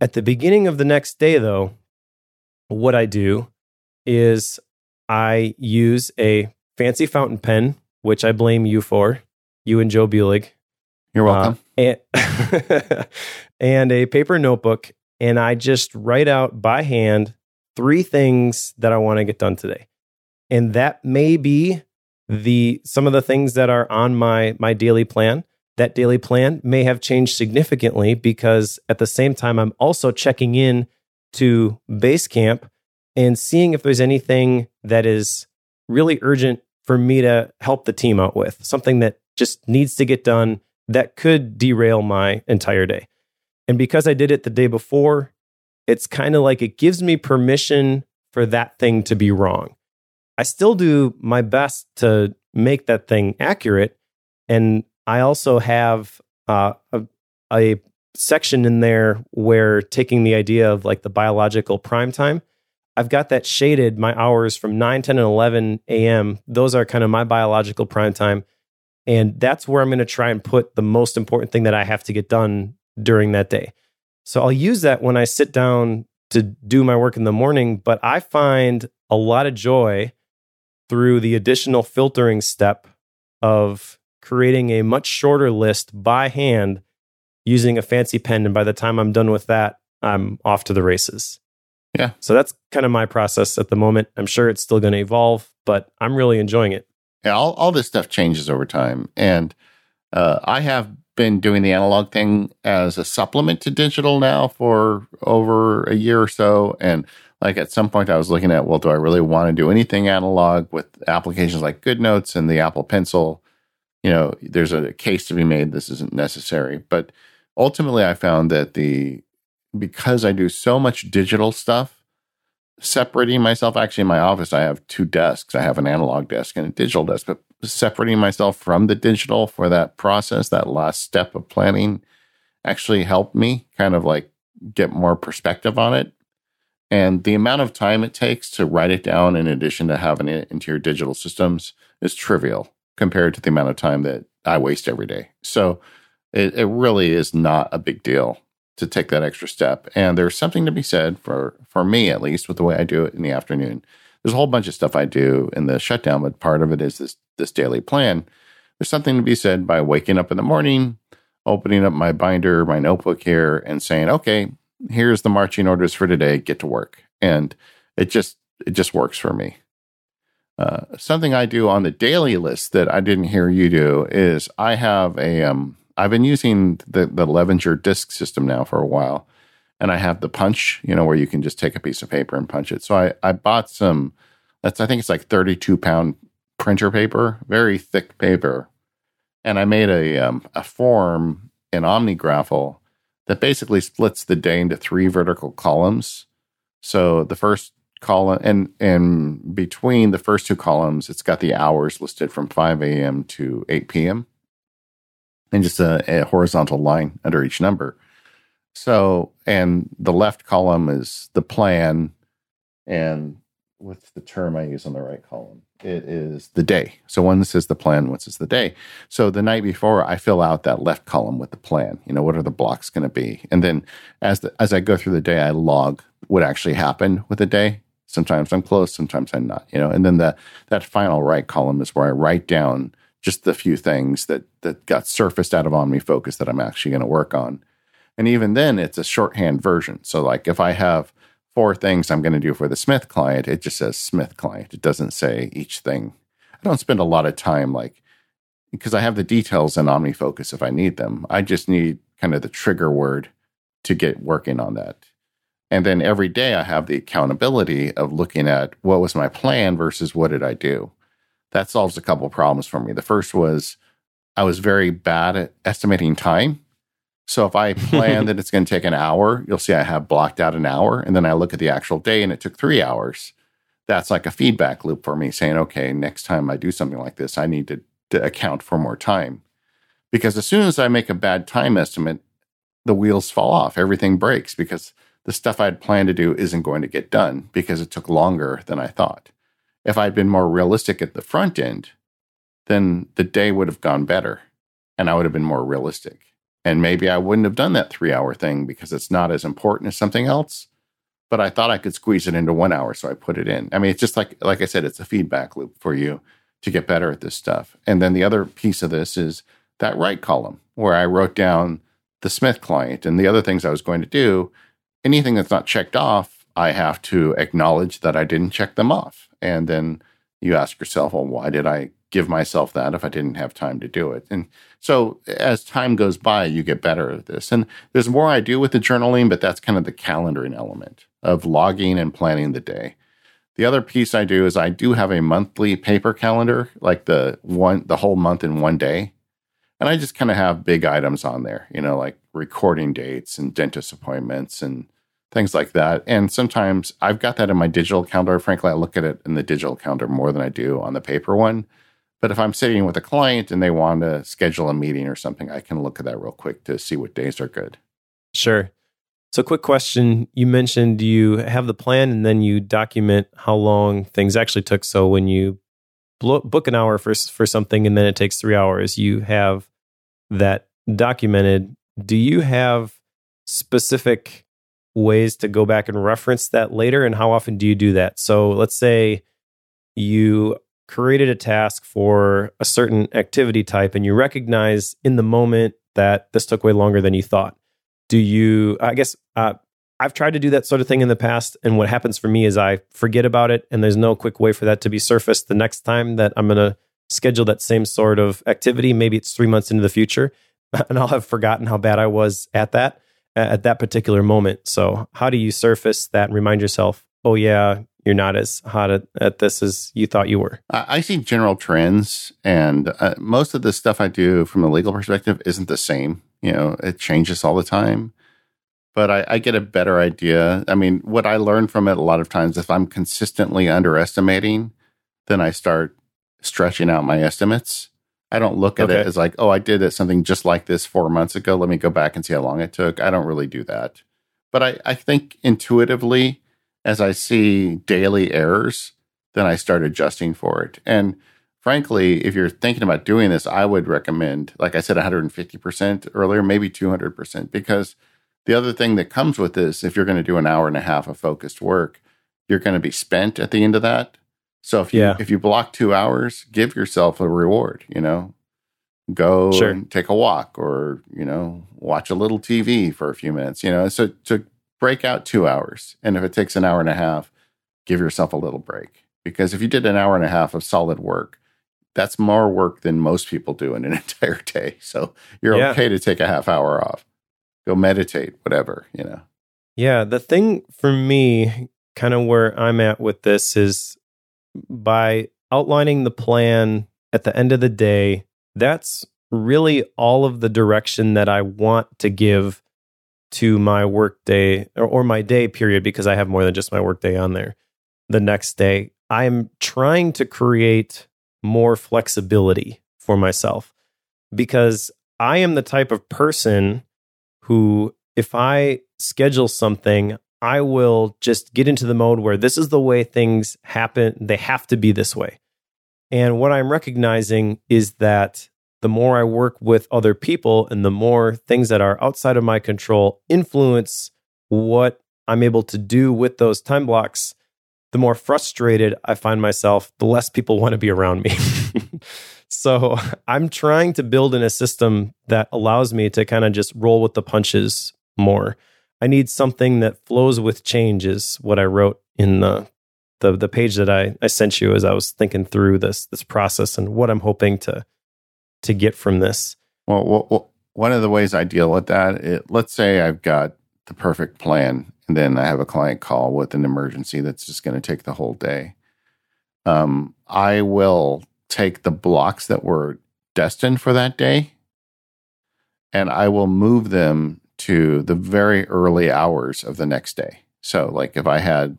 At the beginning of the next day, though, what I do is I use a fancy fountain pen, which I blame you for, you and Joe Bulegg. You're welcome. And a paper notebook. And I just write out by hand 3 things that I want to get done today. And that may be some of the things that are on my daily plan. That daily plan may have changed significantly, because at the same time, I'm also checking in to Basecamp and seeing if there's anything that is really urgent for me to help the team out with, something that just needs to get done that could derail my entire day. And because I did it the day before, it's kind of like it gives me permission for that thing to be wrong. I still do my best to make that thing accurate. And I also have a section in there where, taking the idea of like the biological prime time, I've got that shaded, my hours from 9, 10, and 11 a.m. Those are kind of my biological prime time. And that's where I'm going to try and put the most important thing that I have to get done during that day. So I'll use that when I sit down to do my work in the morning, but I find a lot of joy through the additional filtering step of creating a much shorter list by hand using a fancy pen. And by the time I'm done with that, I'm off to the races. Yeah. So that's kind of my process at the moment. I'm sure it's still going to evolve, but I'm really enjoying it. Yeah, all this stuff changes over time. And I have been doing the analog thing as a supplement to digital now for over a year or so. And like at some point I was looking at, well, do I really want to do anything analog with applications like GoodNotes and the Apple Pencil? You know, there's a case to be made. This isn't necessary. But ultimately I found that because I do so much digital stuff, separating myself, actually in my office, I have 2 desks. I have an analog desk and a digital desk, but separating myself from the digital for that process, that last step of planning, actually helped me kind of like get more perspective on it. And the amount of time it takes to write it down, in addition to having it into your digital systems, is trivial compared to the amount of time that I waste every day. So it really is not a big deal to take that extra step. And there's something to be said for me, at least, with the way I do it in the afternoon. There's a whole bunch of stuff I do in the shutdown, but part of it is this daily plan. There's something to be said by waking up in the morning, opening up my binder, my notebook here, and saying, okay, here's the marching orders for today, get to work. And it just works for me. Something I do on the daily list that I didn't hear you do is I have I've been using the Levenger disk system now for a while. And I have the punch, where you can just take a piece of paper and punch it. So I bought some That's, I think it's like 32-pound printer paper, very thick paper. And I made a form in OmniGraffle that basically splits the day into three vertical columns. So the first column, and between the first two columns, it's got the hours listed from 5 a.m. to 8 p.m. and just a horizontal line under each number. So, and the left column is the plan, and what's the term I use on the right column? It is the day. So one says the plan, one says the day. So the night before, I fill out that left column with the plan. You know, what are the blocks going to be? And then as I go through the day, I log what actually happened with the day. Sometimes I'm close, sometimes I'm not, you know. And then that final right column is where I write down just the few things that got surfaced out of OmniFocus that I'm actually going to work on. And even then, it's a shorthand version. So like if I have 4 things I'm going to do for the Smith client, it just says Smith client. It doesn't say each thing. I don't spend a lot of time, like, because I have the details in OmniFocus if I need them. I just need kind of the trigger word to get working on that. And then every day I have the accountability of looking at what was my plan versus what did I do. That solves a couple of problems for me. The first was I was very bad at estimating time. So if I plan that it's going to take an hour, you'll see I have blocked out an hour. And then I look at the actual day and it took 3 hours. That's like a feedback loop for me saying, okay, next time I do something like this, I need to account for more time. Because as soon as I make a bad time estimate, the wheels fall off. Everything breaks because the stuff I'd planned to do isn't going to get done because it took longer than I thought. If I'd been more realistic at the front end, then the day would have gone better and I would have been more realistic. And maybe I wouldn't have done that 3-hour thing because it's not as important as something else. But I thought I could squeeze it into 1 hour, so I put it in. I mean, it's just like I said, it's a feedback loop for you to get better at this stuff. And then the other piece of this is that right column where I wrote down the Smith client and the other things I was going to do. Anything that's not checked off, I have to acknowledge that I didn't check them off. And then you ask yourself, well, why did I give myself that if I didn't have time to do it? And so as time goes by, you get better at this. And there's more I do with the journaling, but that's kind of the calendaring element of logging and planning the day. The other piece I do is I do have a monthly paper calendar, like the whole month in one day. And I just kind of have big items on there, you know, like recording dates and dentist appointments and things like that. And sometimes I've got that in my digital calendar. Frankly, I look at it in the digital calendar more than I do on the paper one. But if I'm sitting with a client and they want to schedule a meeting or something, I can look at that real quick to see what days are good. Sure. So quick question. You mentioned you have the plan and then you document how long things actually took. So when you book an hour for something and then it takes 3 hours, you have that documented. Do you have specific ways to go back and reference that later? And how often do you do that? So let's say you created a task for a certain activity type and you recognize in the moment that this took way longer than you thought. Do you, I guess, I've tried to do that sort of thing in the past. And what happens for me is I forget about it and there's no quick way for that to be surfaced the next time that I'm going to schedule that same sort of activity. Maybe it's 3 months into the future and I'll have forgotten how bad I was at that particular moment. So how do you surface that and remind yourself, oh yeah, you're not as hot at this as you thought you were? I see general trends, and most of the stuff I do from a legal perspective isn't the same. You know, it changes all the time, but I get a better idea. I mean, what I learn from it a lot of times, if I'm consistently underestimating, then I start stretching out my estimates. I don't look at it as like, oh, I did something just like this 4 months ago. Let me go back and see how long it took. I don't really do that. But I think intuitively, as I see daily errors, then I start adjusting for it. And frankly, if you're thinking about doing this, I would recommend, like I said, 150% earlier, maybe 200%, because the other thing that comes with this, if you're going to do an hour and a half of focused work, you're going to be spent at the end of that. So if you block 2 hours, give yourself a reward, you know, go and take a walk or, you know, watch a little TV for a few minutes, you know, so to break out 2 hours. And if it takes an hour and a half, give yourself a little break. Because if you did an hour and a half of solid work, that's more work than most people do in an entire day. So you're okay to take a half hour off. Go meditate, whatever, you know. Yeah, the thing for me, kind of where I'm at with this is by outlining the plan at the end of the day, that's really all of the direction that I want to give to my work day or my day period, because I have more than just my work day on there. The next day, I'm trying to create more flexibility for myself, because I am the type of person who, if I schedule something, I will just get into the mode where this is the way things happen. They have to be this way. And what I'm recognizing is that the more I work with other people and the more things that are outside of my control influence what I'm able to do with those time blocks, the more frustrated I find myself, the less people want to be around me. So I'm trying to build in a system that allows me to kind of just roll with the punches more. I need something that flows with change is what I wrote in the page that I sent you as I was thinking through this process and what I'm hoping to get from this. Well, one of the ways I deal with that, let's say I've got the perfect plan and then I have a client call with an emergency that's just going to take the whole day. I will take the blocks that were destined for that day and I will move them to the very early hours of the next day. So like if I had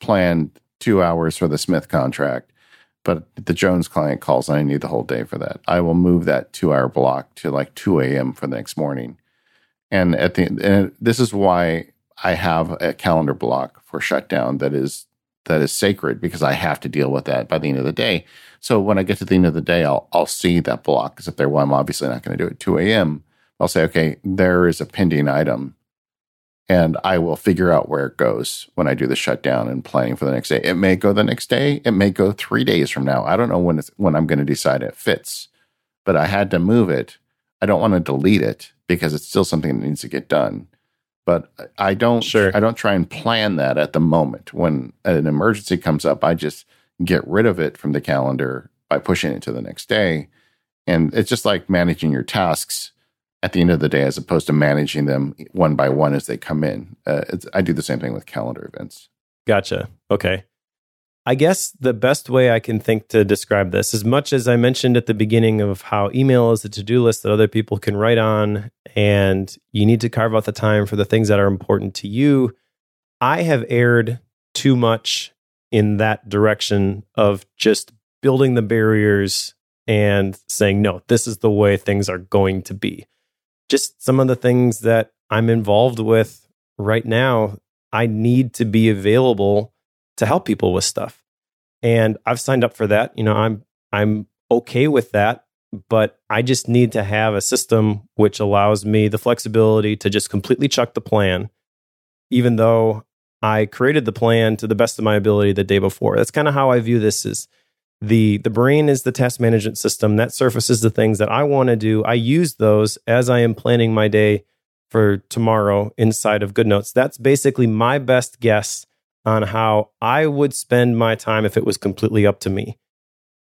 planned 2 hours for the Smith contract, but the Jones client calls and I need the whole day for that, I will move that 2 hour block to like 2 a.m. for the next morning. And at the end, this is why I have a calendar block for shutdown that is sacred, because I have to deal with that by the end of the day. So when I get to the end of the day, I'll see that block is up there. Well, I'm obviously not going to do it at 2 a.m. I'll say, okay, there is a pending item, and I will figure out where it goes when I do the shutdown and planning for the next day. It may go the next day. It may go 3 days from now. I don't know when I'm going to decide it fits, but I had to move it. I don't want to delete it because it's still something that needs to get done. But I don't try and plan that at the moment. When an emergency comes up, I just get rid of it from the calendar by pushing it to the next day. And it's just like managing your tasks at the end of the day as opposed to managing them one by one as they come in. I do the same thing with calendar events. Gotcha. Okay. I guess the best way I can think to describe this, as much as I mentioned at the beginning of how email is a to-do list that other people can write on, and you need to carve out the time for the things that are important to you, I have erred too much in that direction of just building the barriers and saying, no, this is the way things are going to be. Just some of the things that I'm involved with right now, I need to be available to help people with stuff. And I've signed up for that. You know, I'm okay with that, but I just need to have a system which allows me the flexibility to just completely chuck the plan, even though I created the plan to the best of my ability the day before. That's kind of how I view this. Is the brain is the task management system that surfaces the things that I want to do. I use those as I am planning my day for tomorrow inside of GoodNotes. That's basically my best guess on how I would spend my time if it was completely up to me.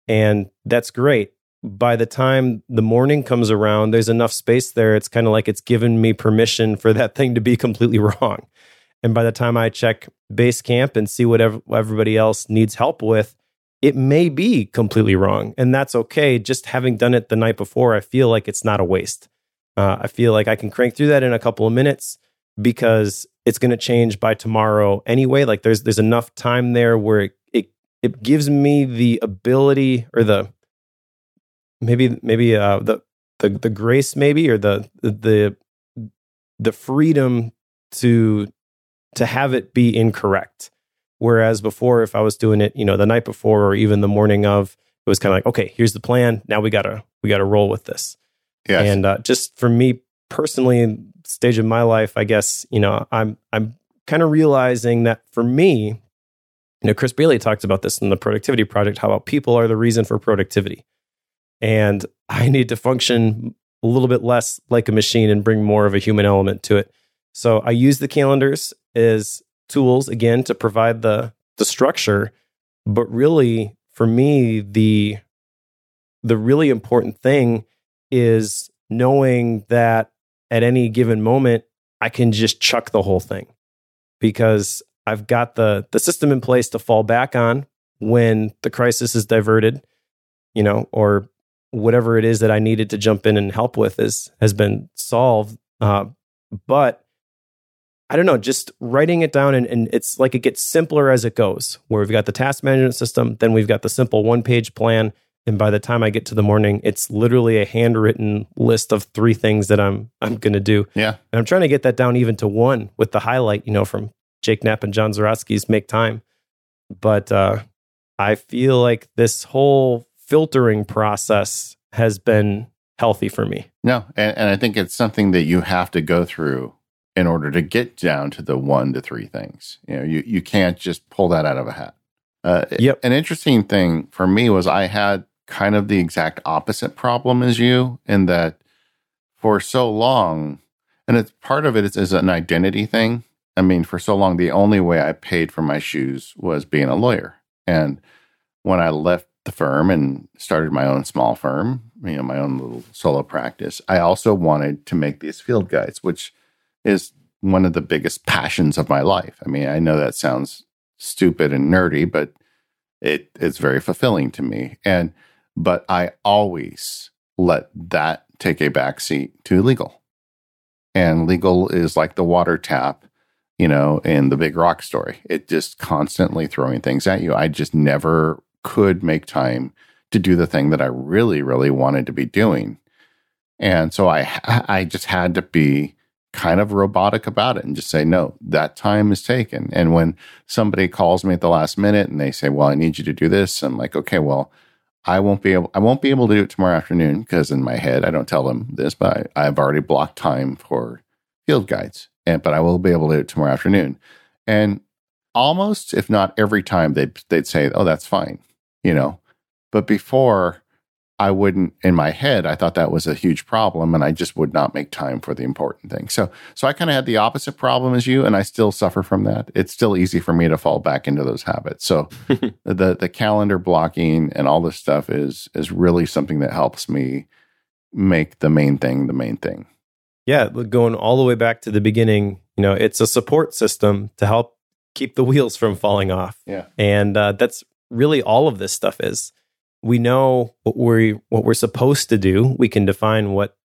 And that's great. By the time the morning comes around, there's enough space there. It's kind of like it's given me permission for that thing to be completely wrong. And by the time I check Basecamp and see what everybody else needs help with, it may be completely wrong. And that's okay. Just having done it the night before, I feel like it's not a waste. I feel like I can crank through that in a couple of minutes, because it's going to change by tomorrow anyway. Like there's enough time there where it gives me the ability, or the maybe the grace, maybe, or the freedom to have it be incorrect. Whereas before, if I was doing it, you know, the night before or even the morning of, it was kind of like, okay, here's the plan. Now we gotta roll with this. Yes. And just for me personally, stage of my life, I guess, you know, I'm kind of realizing that for me, you know, Chris Bailey talked about this in the Productivity Project, how about people are the reason for productivity. And I need to function a little bit less like a machine and bring more of a human element to it. So I use the calendars as tools, again, to provide the structure. But really, for me, the really important thing is knowing that at any given moment, I can just chuck the whole thing, because I've got the system in place to fall back on when the crisis is diverted, you know, or whatever it is that I needed to jump in and help with has been solved. But I don't know, just writing it down and it's like it gets simpler as it goes, where we've got the task management system, then we've got the simple one-page plan. And by the time I get to the morning, it's literally a handwritten list of 3 things that I'm going to do. Yeah. And I'm trying to get that down even to 1 with the highlight, you know, from Jake Knapp and John Zorowski's Make Time. But I feel like this whole filtering process has been healthy for me. No, and I think it's something that you have to go through in order to get down to the 1 to 3 things. You know, you can't just pull that out of a hat. Yep. An interesting thing for me was I had kind of the exact opposite problem as you, in that for so long, and it's part of it is an identity thing. I mean, for so long, the only way I paid for my shoes was being a lawyer. And when I left the firm and started my own small firm, you know, my own little solo practice, I also wanted to make these field guides, which is one of the biggest passions of my life. I mean, I know that sounds stupid and nerdy, but it's very fulfilling to me. But I always let that take a backseat to legal. And legal is like the water tap, you know, in the Big Rock Story. It just constantly throwing things at you. I just never could make time to do the thing that I really, really wanted to be doing. And so I just had to be kind of robotic about it and just say, no, that time is taken. And when somebody calls me at the last minute and they say, well, I need you to do this, I'm like, okay, well, I won't be able to do it tomorrow afternoon, because in my head, I don't tell them this, but I've already blocked time for field guides, but I will be able to do it tomorrow afternoon. And almost, if not every time, they'd say, oh, that's fine, you know. But before, I wouldn't, in my head, I thought that was a huge problem, and I just would not make time for the important thing. So I kind of had the opposite problem as you, and I still suffer from that. It's still easy for me to fall back into those habits. So the calendar blocking and all this stuff is really something that helps me make the main thing the main thing. Yeah, going all the way back to the beginning, you know, it's a support system to help keep the wheels from falling off. Yeah, and that's really all of this stuff is. We know what we're supposed to do. We can define what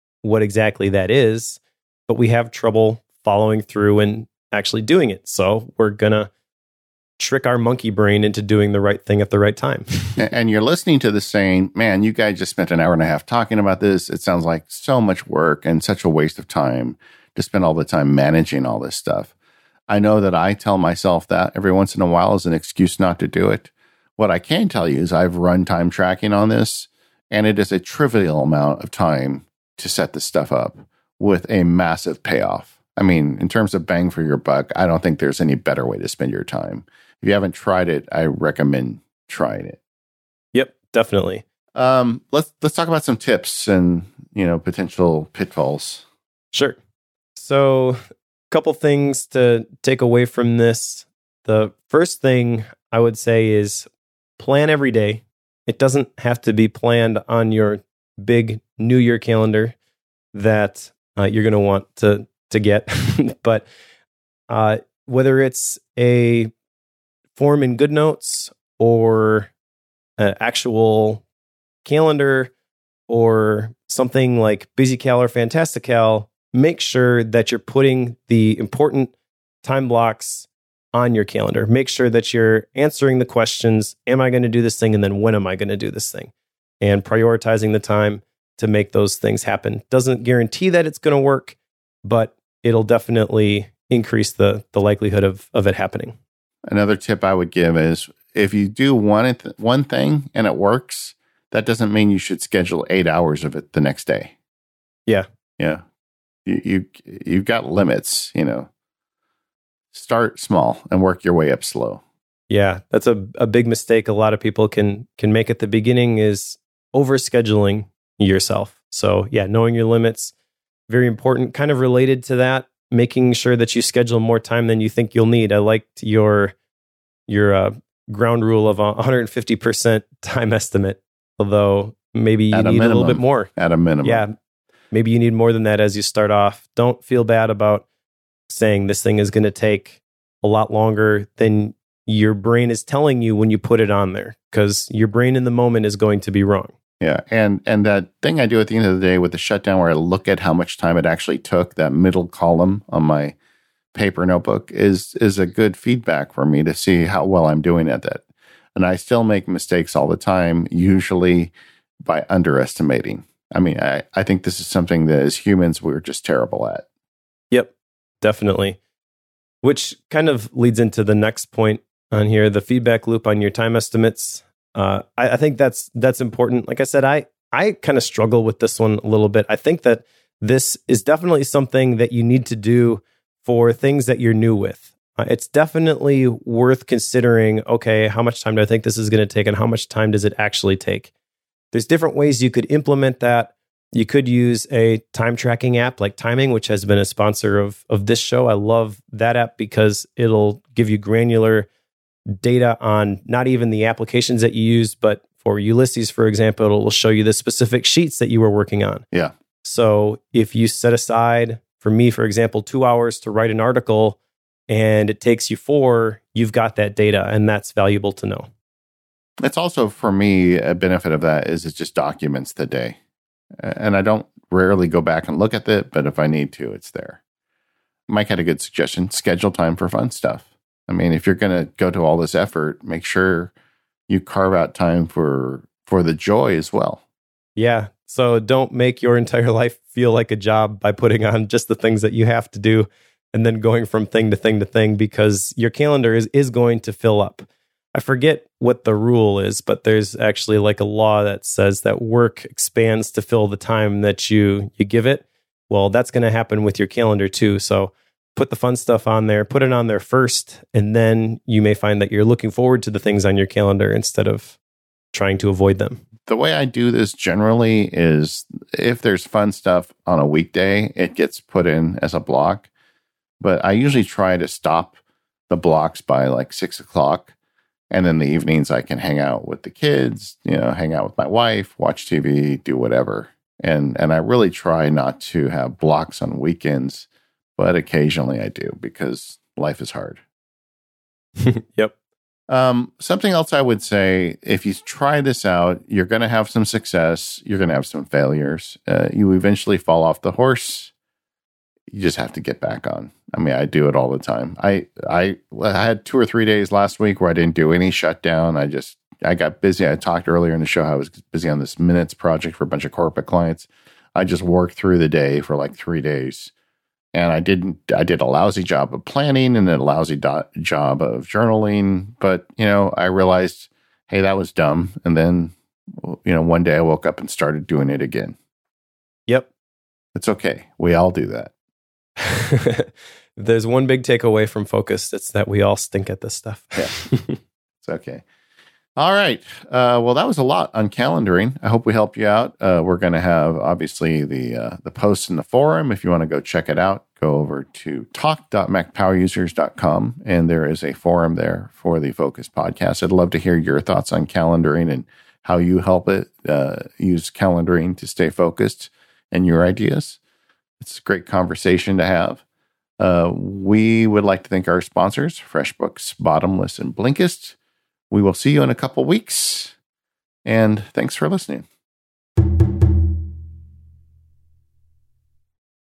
exactly that is, but we have trouble following through and actually doing it. So we're going to trick our monkey brain into doing the right thing at the right time. And you're listening to this saying, man, you guys just spent an hour and a half talking about this. It sounds like so much work and such a waste of time to spend all the time managing all this stuff. I know that I tell myself that every once in a while as an excuse not to do it. What I can tell you is I've run time tracking on this, and it is a trivial amount of time to set this stuff up with a massive payoff. I mean, in terms of bang for your buck, I don't think there's any better way to spend your time. If you haven't tried it, I recommend trying it. Yep, definitely. Let's talk about some tips and, you know, potential pitfalls. Sure. So, a couple things to take away from this. The first thing I would say is, plan every day. It doesn't have to be planned on your big New Year calendar that you're going to want to get. But whether it's a form in GoodNotes or an actual calendar or something like BusyCal or Fantastical, make sure that you're putting the important time blocks on your calendar. Make sure that you're answering the questions, am I going to do this thing? And then when am I going to do this thing? And prioritizing the time to make those things happen. Doesn't guarantee that it's going to work, but it'll definitely increase the likelihood of it happening. Another tip I would give is, if you do one thing and it works, that doesn't mean you should schedule 8 hours of it the next day. Yeah. Yeah. You've got limits, you know. Start small and work your way up slow. Yeah, that's a big mistake a lot of people can make at the beginning, is overscheduling yourself. So yeah, knowing your limits, very important. Kind of related to that, making sure that you schedule more time than you think you'll need. I liked your ground rule of 150% time estimate, although maybe you need a little bit more. At a minimum. Yeah, maybe you need more than that as you start off. Don't feel bad about saying this thing is going to take a lot longer than your brain is telling you when you put it on there, because your brain in the moment is going to be wrong. Yeah, and that thing I do at the end of the day with the shutdown where I look at how much time it actually took, that middle column on my paper notebook is a good feedback for me to see how well I'm doing at that. And I still make mistakes all the time, usually by underestimating. I mean, I think this is something that as humans, we're just terrible at. Yep, definitely. Which kind of leads into the next point on here, the feedback loop on your time estimates. I think that's important. Like I said, I kind of struggle with this one a little bit. I think that this is definitely something that you need to do for things that you're new with. It's definitely worth considering, okay, how much time do I think this is going to take and how much time does it actually take? There's different ways you could implement that. You could use a time tracking app like Timing, which has been a sponsor of this show. I love that app because it'll give you granular data on not even the applications that you use, but for Ulysses, for example, it will show you the specific sheets that you were working on. Yeah. So if you set aside, for me, for example, 2 hours to write an article and it takes you 4, you've got that data and that's valuable to know. It's also, for me, a benefit of that is it just documents the day. And I don't rarely go back and look at it, but if I need to, it's there. Mike had a good suggestion, schedule time for fun stuff. I mean, if you're going to go to all this effort, make sure you carve out time for the joy as well. Yeah, so don't make your entire life feel like a job by putting on just the things that you have to do and then going from thing to thing to thing, because your calendar is going to fill up. I forget what the rule is, but there's actually like a law that says that work expands to fill the time that you give it. Well, that's going to happen with your calendar too. So put the fun stuff on there, put it on there first, and then you may find that you're looking forward to the things on your calendar instead of trying to avoid them. The way I do this generally is if there's fun stuff on a weekday, it gets put in as a block. But I usually try to stop the blocks by like 6 o'clock. And then the evenings I can hang out with the kids, you know, hang out with my wife, watch TV, do whatever. And I really try not to have blocks on weekends, but occasionally I do because life is hard. Yep. Something else I would say, if you try this out, you're going to have some success. You're going to have some failures. You eventually fall off the horse. You just have to get back on. I mean, I do it all the time. I had 2 or 3 days last week where I didn't do any shutdown. I got busy. I talked earlier in the show how I was busy on this minutes project for a bunch of corporate clients. I just worked through the day for like 3 days. And I did a lousy job of planning and a lousy job of journaling. But, you know, I realized, hey, that was dumb. And then, you know, one day I woke up and started doing it again. Yep. It's okay. We all do that. There's one big takeaway from Focus. It's that we all stink at this stuff. Yeah, it's okay. All right. Well, that was a lot on calendaring. I hope we helped you out. We're going to have, obviously, the posts in the forum. If you want to go check it out, go over to talk.macpowerusers.com, and there is a forum there for the Focus podcast. I'd love to hear your thoughts on calendaring and how you help it use calendaring to stay focused and your ideas. It's a great conversation to have. We would like to thank our sponsors, FreshBooks, Bottomless, and Blinkist. We will see you in a couple weeks, and thanks for listening.